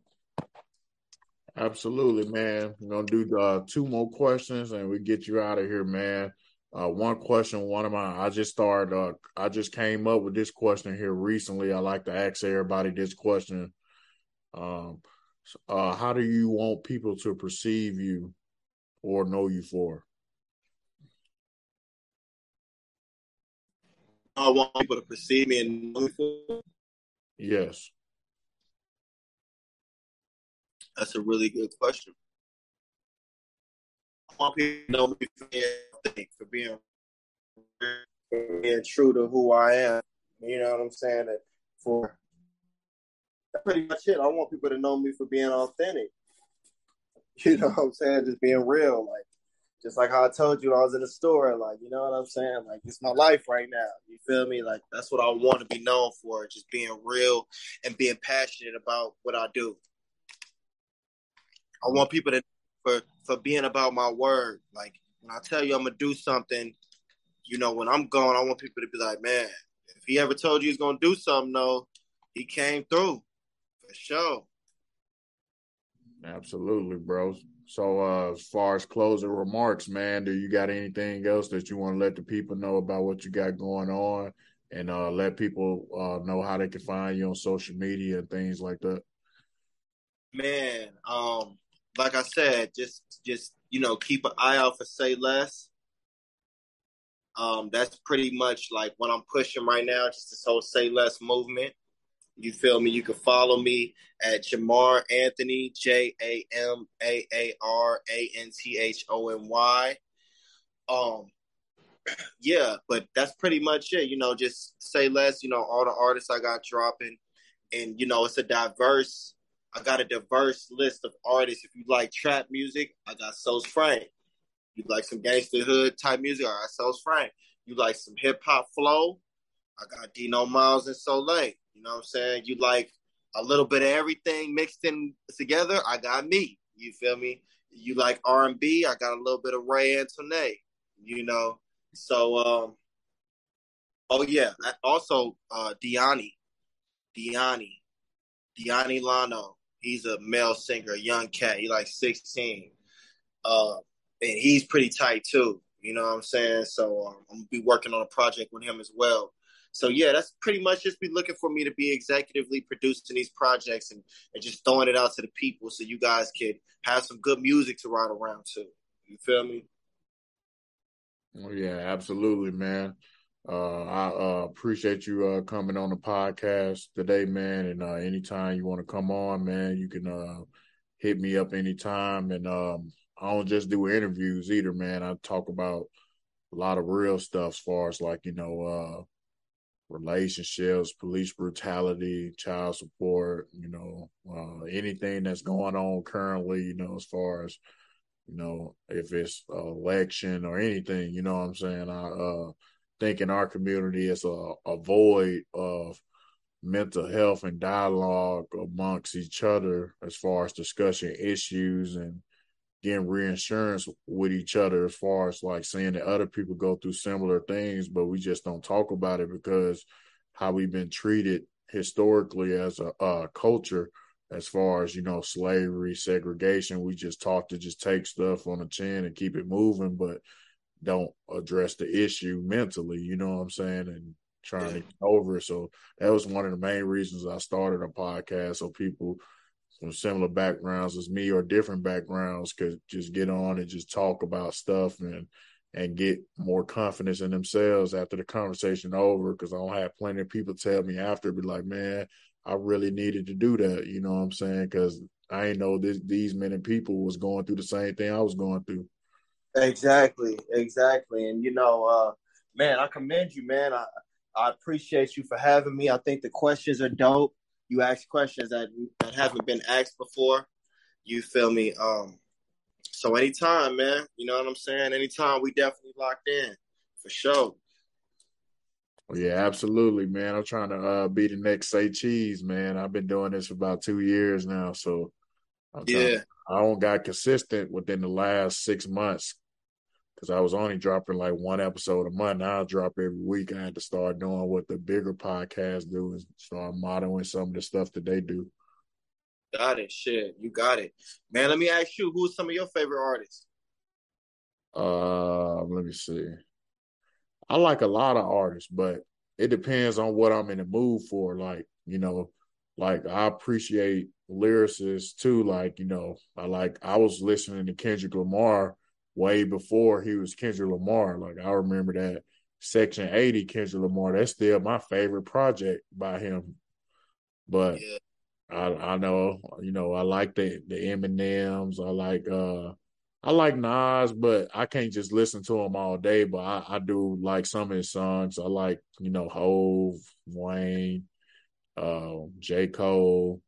Absolutely, man. We're going to do uh, two more questions and we get you out of here, man. Uh, one question, one of mine. I just started, uh, I just came up with this question here recently. I like to ask everybody this question. Um, uh, how do you want people to perceive you or know you for? I want people to perceive me and know me for. Yes. That's a really good question. I want people to know me for being, for being, for being true to who I am. You know what I'm saying? That for that's pretty much it. I want people to know me for being authentic. You know what I'm saying? Just being real. Like, just like how I told you when I was in the store, like, you know what I'm saying? Like, it's my life right now. You feel me? Like, that's what I want to be known for, just being real and being passionate about what I do. I want people to for for being about my word. Like, when I tell you I'm going to do something, you know, when I'm gone, I want people to be like, man, if he ever told you he's going to do something, though, he came through. For sure. Absolutely, bro. So uh, as far as closing remarks, man, do you got anything else that you want to let the people know about what you got going on and uh, let people uh, know how they can find you on social media and things like that? Man, um, like I said, just just you know, keep an eye out for Say Less. Um, that's pretty much like what I'm pushing right now, just this whole Say Less movement. You feel me? You can follow me at Jamaar Anthony, J A M A A R A N T H O N Y. Um, yeah, but that's pretty much it. You know, just Say Less, you know, all the artists I got dropping. And, you know, it's a diverse, I got a diverse list of artists. If you like trap music, I got Soz Frank. You like some gangster hood type music, I got Soz Frank. You like some hip-hop flow, I got Dino Miles and Soleil. You know what I'm saying? You like a little bit of everything mixed in together, I got me. You feel me? You like R and B, I got a little bit of Ray Antonay. You know? So, um, oh, yeah. Also, uh, Deani. Deani. Deani Lano. He's a male singer, a young cat. He's like sixteen. Uh, and he's pretty tight, too. You know what I'm saying? So um, I'm going to be working on a project with him as well. So, yeah, that's pretty much just be looking for me to be executively producing these projects and, and just throwing it out to the people so you guys can have some good music to ride around to. You feel me? Oh, yeah, absolutely, man. Uh, I uh, appreciate you uh, coming on the podcast today, man. And uh, anytime you want to come on, man, you can uh, hit me up anytime. And um, I don't just do interviews either, man. I talk about a lot of real stuff as far as like, you know, uh, relationships, police brutality, child support, you know, uh, anything that's going on currently, you know, as far as, you know, if it's an election or anything, you know what I'm saying? I uh, think in our community, it's a, a void of mental health and dialogue amongst each other as far as discussing issues and getting reinsurance with each other as far as like seeing that other people go through similar things, but we just don't talk about it because how we've been treated historically as a, a culture, as far as, you know, slavery, segregation, we just talk to just take stuff on the chin and keep it moving, but don't address the issue mentally, you know what I'm saying? And trying yeah. to get over it. So that was one of the main reasons I started a podcast. So people from similar backgrounds as me or different backgrounds could just get on and just talk about stuff and and get more confidence in themselves after the conversation over, because I don't have plenty of people tell me after, be like, man, I really needed to do that, you know what I'm saying? Because I ain't know this, these many people was going through the same thing I was going through. Exactly, exactly. And, you know, uh, man, I commend you, man. I, I appreciate you for having me. I think the questions are dope. You ask questions that, that haven't been asked before. You feel me? Um, so anytime, man, you know what I'm saying? Anytime, we definitely locked in, for sure. Well, yeah, absolutely, man. I'm trying to uh, be the next Say Cheese, man. I've been doing this for about two years now, so I'm yeah. trying, I don't got consistent within the last six months because I was only dropping like one episode a month. Now I drop every week. I had to start doing what the bigger podcasts do and start modeling some of the stuff that they do. Got it. Shit. You got it. Man, let me ask you, who's some of your favorite artists? Uh, let me see. I like a lot of artists, but it depends on what I'm in the mood for. Like, you know, like I appreciate lyricists too. Like, you know, I like, I was listening to Kendrick Lamar way before he was Kendrick Lamar. Like, I remember that Section eighty Kendrick Lamar. That's still my favorite project by him. But yeah. I, I know, you know, I like the, the Eminems. I like, uh, I like Nas, but I can't just listen to him all day. But I, I do like some of his songs. I like, you know, Hove, Wayne, uh, J. Cole,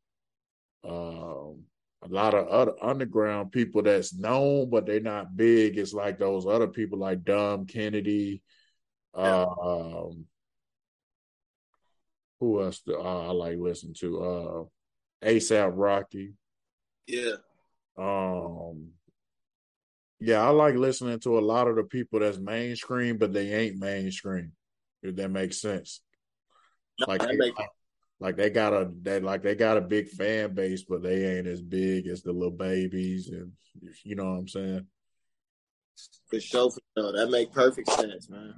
um, a lot of other underground people that's known, but they're not big. It's like those other people like Dom Kennedy. Yeah. Um, who else do I, I like listen to? Uh, ASAP Rocky. Yeah. Um. Yeah, I like listening to a lot of the people that's mainstream, but they ain't mainstream. If that makes sense. No, like, that makes sense. Like they got a they like they got a big fan base, but they ain't as big as the Lil Babies, and you know what I'm saying? For sure, for sure. That make perfect sense, man.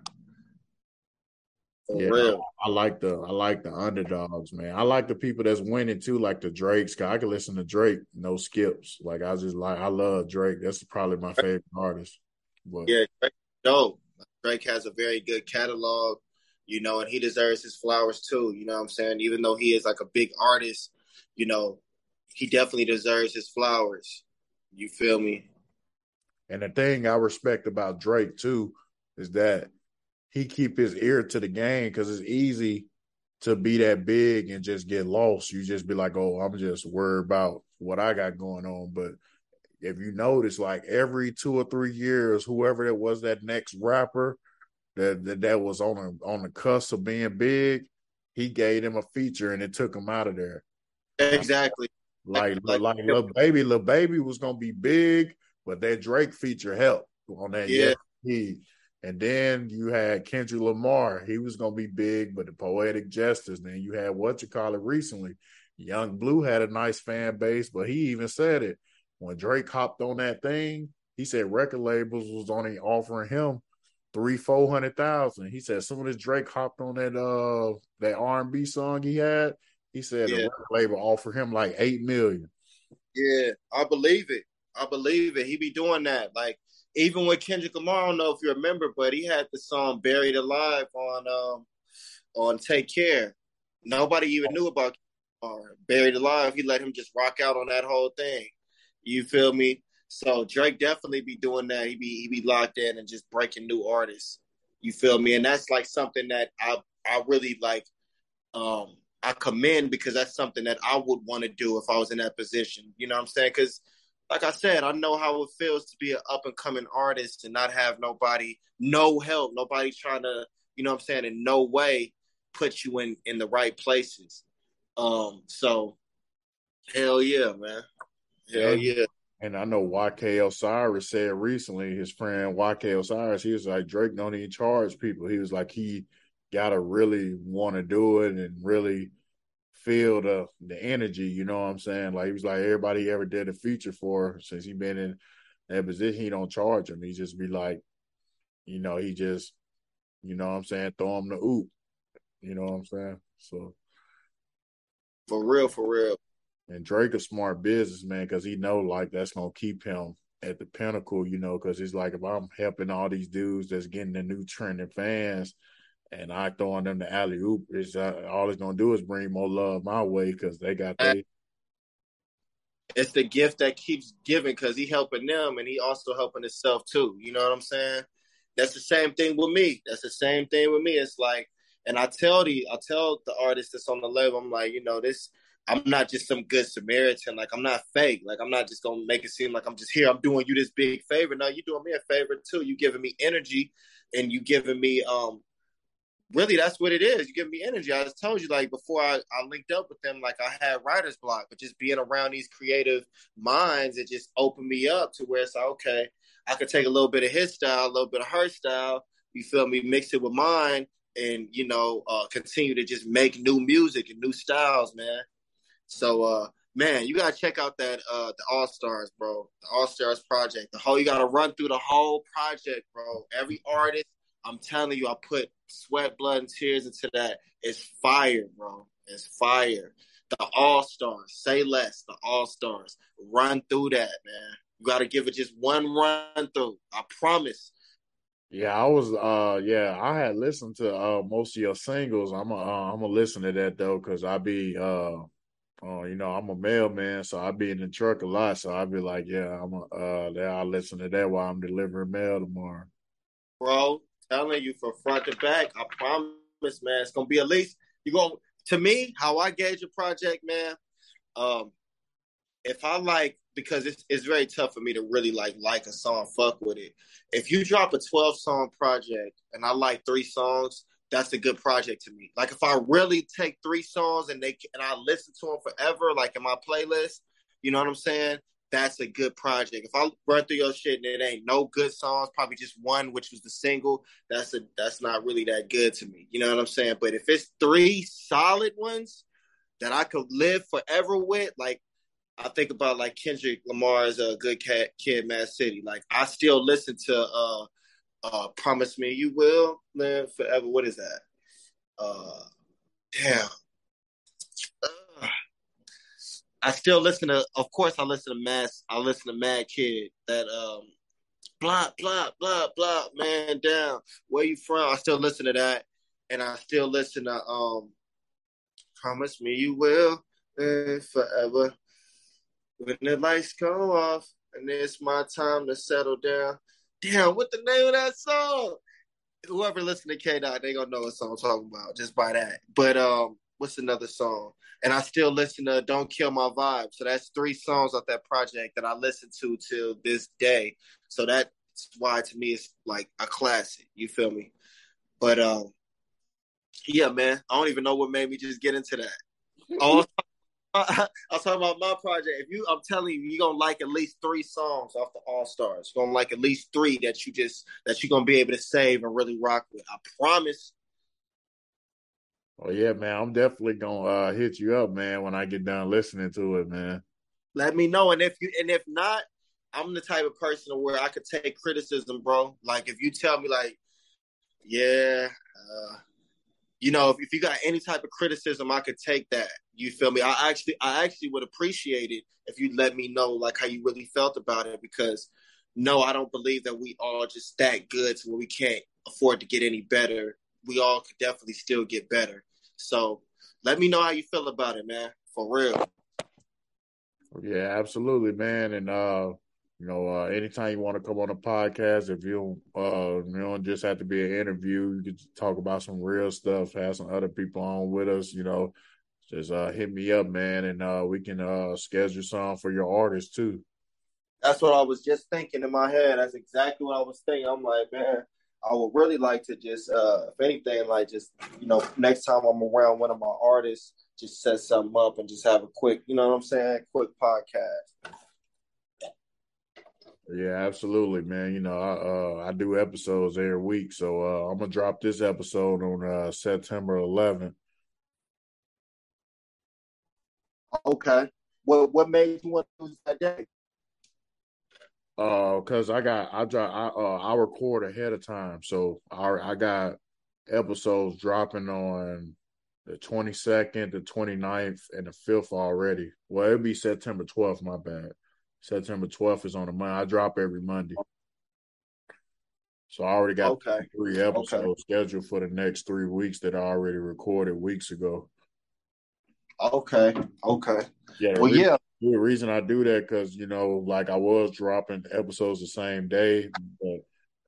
For yeah, real. I like the I like the underdogs, man. I like the people that's winning too, like the Drakes. Cause I can listen to Drake, no skips. Like I just like I love Drake. That's probably my favorite artist. But yeah, Drake, dope. Drake has a very good catalog, you know, and he deserves his flowers too. You know what I'm saying? Even though he is like a big artist, you know, he definitely deserves his flowers. You feel me? And the thing I respect about Drake too is that he keep his ear to the game, because it's easy to be that big and just get lost. You just be like, oh, I'm just worried about what I got going on. But if you notice, like every two or three years, whoever it was, that next rapper that that, that was on a, on the cusp of being big, he gave him a feature and it took him out of there. Exactly. Like like, like, like Lil Baby, Lil Baby was gonna be big, but that Drake feature helped on that. Yeah. Year. And then you had Kendrick Lamar. He was going to be big, but the Poetic Justice. Then you had what you call it recently. Young Blue had a nice fan base, but he even said it. When Drake hopped on that thing, he said record labels was only offering him three, four hundred thousand. He said as soon as Drake hopped on that uh that R and B song he had, he said yeah. the record label offered him like eight million. Yeah, I believe it. I believe it. He be doing that. Like, even with Kendrick Lamar, I don't know if you remember, but he had the song Buried Alive on um, on Take Care. Nobody even knew about Lamar. Buried Alive, he let him just rock out on that whole thing. You feel me? So Drake definitely be doing that. He be he be locked in and just breaking new artists. You feel me? And that's like something that I I really like um, I commend, because that's something that I would want to do if I was in that position. You know what I'm saying? Because like I said, I know how it feels to be an up-and-coming artist and not have nobody, no help, nobody trying to, you know what I'm saying, in no way put you in, in the right places. Um, so, hell yeah, man. Hell and, yeah. And I know Y K Osiris said recently, his friend Y K Osiris, he was like, Drake don't even charge people. He was like, he got to really want to do it and really feel the the energy, you know what I'm saying? Like he was like, everybody he ever did a feature for, since he been in that position, he don't charge him. He just be like, you know, he just, you know what I'm saying, throw him the oop. You know what I'm saying? So for real, for real. And Drake a smart businessman, because he know like that's gonna keep him at the pinnacle, you know, because he's like, if I'm helping all these dudes that's getting the new trend and fans, and I throwing them the alley oop, it's uh, all it's gonna do is bring more love my way, because they got they. It's the gift that keeps giving, because he helping them and he also helping himself too. You know what I'm saying? That's the same thing with me. That's the same thing with me. It's like, and I tell the I tell the artist that's on the label, I'm like, you know, this. I'm not just some good Samaritan. Like I'm not fake. Like I'm not just gonna make it seem like I'm just here. I'm doing you this big favor. No, you doing me a favor too. You giving me energy, and you giving me um. Really, that's what it is. You give me energy. I just told you, like, before I, I linked up with them, like, I had writer's block. But just being around these creative minds, it just opened me up to where it's like, okay, I could take a little bit of his style, a little bit of her style, you feel me, mix it with mine, and, you know, uh, continue to just make new music and new styles, man. So, uh, man, you got to check out that uh, the All-Stars, bro, the All-Stars project. The whole, you got to run through the whole project, bro. Every artist, I'm telling you, I put sweat, blood, and tears into that. It's fire, bro. It's fire. The All-Stars. Say Less. The All-Stars. Run through that, man. You got to give it just one run through. I promise. Yeah, I was, uh, yeah, I had listened to uh, most of your singles. I'm going uh, to listen to that, though, because I be, uh, uh, you know, I'm a mailman, so I be in the truck a lot. So I be like, yeah, I'm uh, I'll listen to that while I'm delivering mail tomorrow. Bro. Telling you from front to back, I promise, man. It's gonna be at least you go to me. How I gauge a project, man. Um, if I like, because it's it's very tough for me to really like like a song, fuck with it. If you drop a twelve song project and I like three songs, that's a good project to me. Like if I really take three songs and they and I listen to them forever, like in my playlist, you know what I'm saying? That's a good project. If I run through your shit and it ain't no good songs, probably just one, which was the single, that's a that's not really that good to me. You know what I'm saying? But if it's three solid ones that I could live forever with, like I think about like Kendrick Lamar's uh, Good Cat Kid, Mad City. Like I still listen to uh, uh, Promise Me You Will Live Forever. What is that? Uh, damn. Uh, I still listen to, of course, I listen to Mass. I listen to Mad Kid. That um, blah blah blah blah. Man down. Where you from? I still listen to that, and I still listen to um, Promise Me You Will uh, Forever. When the lights go off and it's my time to settle down. Damn, what the name of that song? Whoever listen to K-Dot, they gonna know what song I'm talking about just by that. But um, what's another song? And I still listen to Don't Kill My Vibe. So that's three songs off that project that I listen to till this day. So that's why to me it's like a classic. You feel me? But um, yeah, man, I don't even know what made me just get into that. All I was talking about my project. If you, I'm telling you, you're gonna like at least three songs off the All Stars. You're gonna like at least three that you just that you're gonna be able to save and really rock with. I promise. Oh yeah, man! I'm definitely gonna uh, hit you up, man, when I get done listening to it, man. Let me know, and if you and if not, I'm the type of person where I could take criticism, bro. Like if you tell me, like, yeah. Uh, You know, if, if you got any type of criticism, I could take that. You feel me? I actually, I actually would appreciate it if you let me know, like, how you really felt about it. Because, no, I don't believe that we all just that good to where we can't afford to get any better. We all could definitely still get better. So, let me know how you feel about it, man. For real. Yeah, absolutely, man. And uh, you know, uh, anytime you want to come on a podcast, if you uh, you don't just have to be an interview, you can talk about some real stuff, have some other people on with us, you know, just uh, hit me up, man, and uh, we can uh, schedule some for your artists, too. That's what I was just thinking in my head. That's exactly what I was thinking. I'm like, man, I would really like to just, uh, if anything, like just, you know, next time I'm around one of my artists, just set something up and just have a quick, you know what I'm saying, quick podcast. Yeah, absolutely, man. You know, I uh, I do episodes every week, so uh, I'm gonna drop this episode on uh, September eleventh. Okay. Well, what made you want to do that day? Uh, cause I got I drop I uh, I record ahead of time, so I I got episodes dropping on the twenty-second, the twenty-ninth, and the fifth already. Well, it'll be September twelfth. My bad. September twelfth is on a Monday. I drop every Monday. So I already got okay. three episodes okay. scheduled for the next three weeks that I already recorded weeks ago. Okay. Okay. Yeah. Well, reason, yeah. The reason I do that, because, you know, like I was dropping episodes the same day, but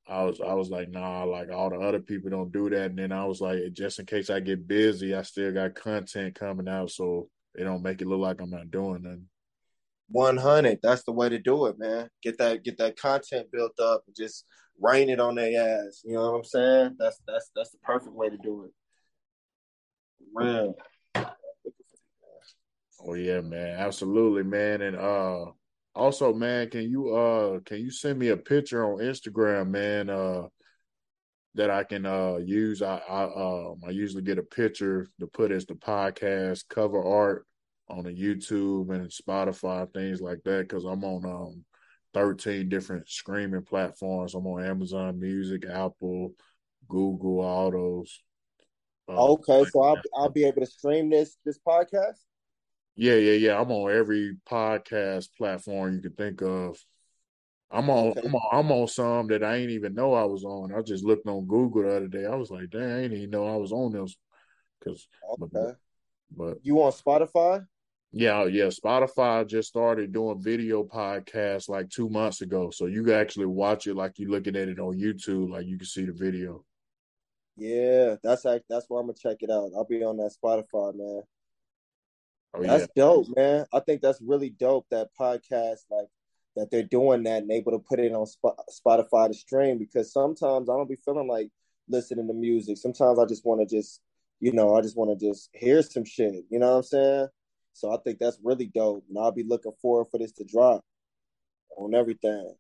I was, I was like, nah, like all the other people don't do that. And then I was like, just in case I get busy, I still got content coming out, so it don't make it look like I'm not doing nothing. one hundred. That's the way to do it, man. Get that get that content built up and just rain it on their ass. You know what I'm saying? That's that's that's the perfect way to do it. Real. Oh yeah, man. Absolutely, man. And uh also, man, can you uh can you send me a picture on Instagram, man, uh that I can uh use? I I um I usually get a picture to put as the podcast cover art on the YouTube and Spotify, things like that, because I'm on um, thirteen different streaming platforms. I'm on Amazon Music, Apple, Google, all those. Um, okay, so I'll, I'll be able to stream this this podcast? Yeah, yeah, yeah. I'm on every podcast platform you could think of. I'm on, okay. I'm on I'm on some that I ain't even know I was on. I just looked on Google the other day. I was like, dang, I ain't even know I was on those. Cause, okay. But, you on Spotify? Yeah, yeah. Spotify just started doing video podcasts like two months ago. So you can actually watch it like you're looking at it on YouTube, like you can see the video. Yeah, that's that's where I'm going to check it out. I'll be on that Spotify, man. Oh, that's yeah. dope, man. I think that's really dope, that podcast, like that they're doing that and able to put it on Spotify to stream, because sometimes I don't be feeling like listening to music. Sometimes I just want to just, you know, I just want to just hear some shit. You know what I'm saying? So I think that's really dope, and I'll be looking forward for this to drop on everything.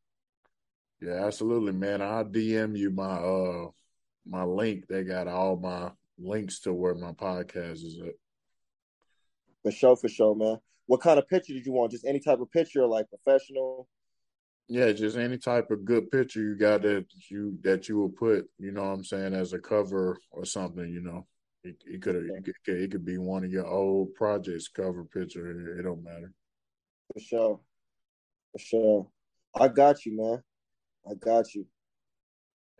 Yeah, absolutely, man. I'll D M you my uh my link. They got all my links to where my podcast is at. For sure, for sure, man. What kind of picture did you want? Just any type of picture, like professional? Yeah, just any type of good picture you got that you that you will put, you know what I'm saying, as a cover or something, you know. It, it could it could it could be one of your old projects cover picture. It don't matter. For sure, for sure. I got you, man. I got you.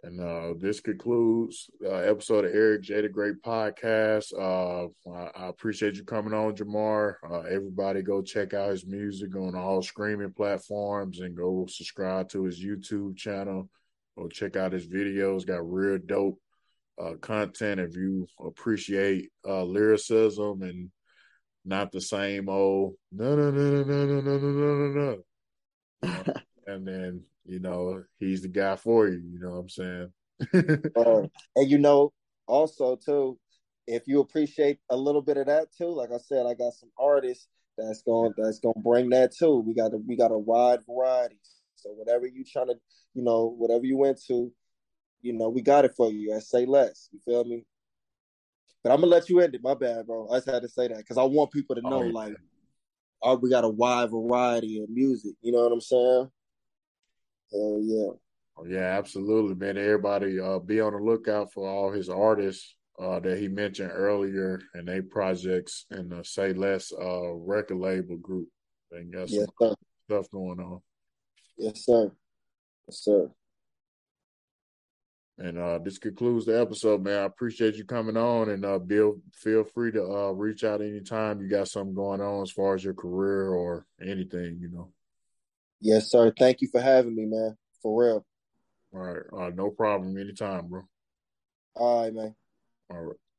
And uh, this concludes uh, episode of Eric J the Great Podcast. Uh, I, I appreciate you coming on, Jamaar. Uh, everybody go check out his music on all streaming platforms and go subscribe to his YouTube channel. Go check out his videos. Got real dope uh, content if you appreciate uh, lyricism and not the same old no no no no no no no no no. And then, you know, he's the guy for you, you know what I'm saying? uh, and, you know, also, too, if you appreciate a little bit of that, too, like I said, I got some artists that's going that's gonna bring that, too. We got, a, we got a wide variety. So whatever you trying to, you know, whatever you into, you know, we got it for you. I say less, you feel me? But I'm going to let you end it. My bad, bro. I just had to say that because I want people to know, oh, yeah. like, oh, we got a wide variety of music. You know what I'm saying? Oh yeah, oh yeah, absolutely, man. Everybody, uh, be on the lookout for all his artists uh, that he mentioned earlier and they projects in the Say Less uh, record label group. They got some yes, stuff going on. Yes, sir. Yes, sir. And uh, this concludes the episode, man. I appreciate you coming on, and uh, Bill, feel free to uh, reach out anytime you got something going on as far as your career or anything, you know. Yes, sir. Thank you for having me, man. For real. All right. Uh, no problem. Anytime, bro. All right, man. All right.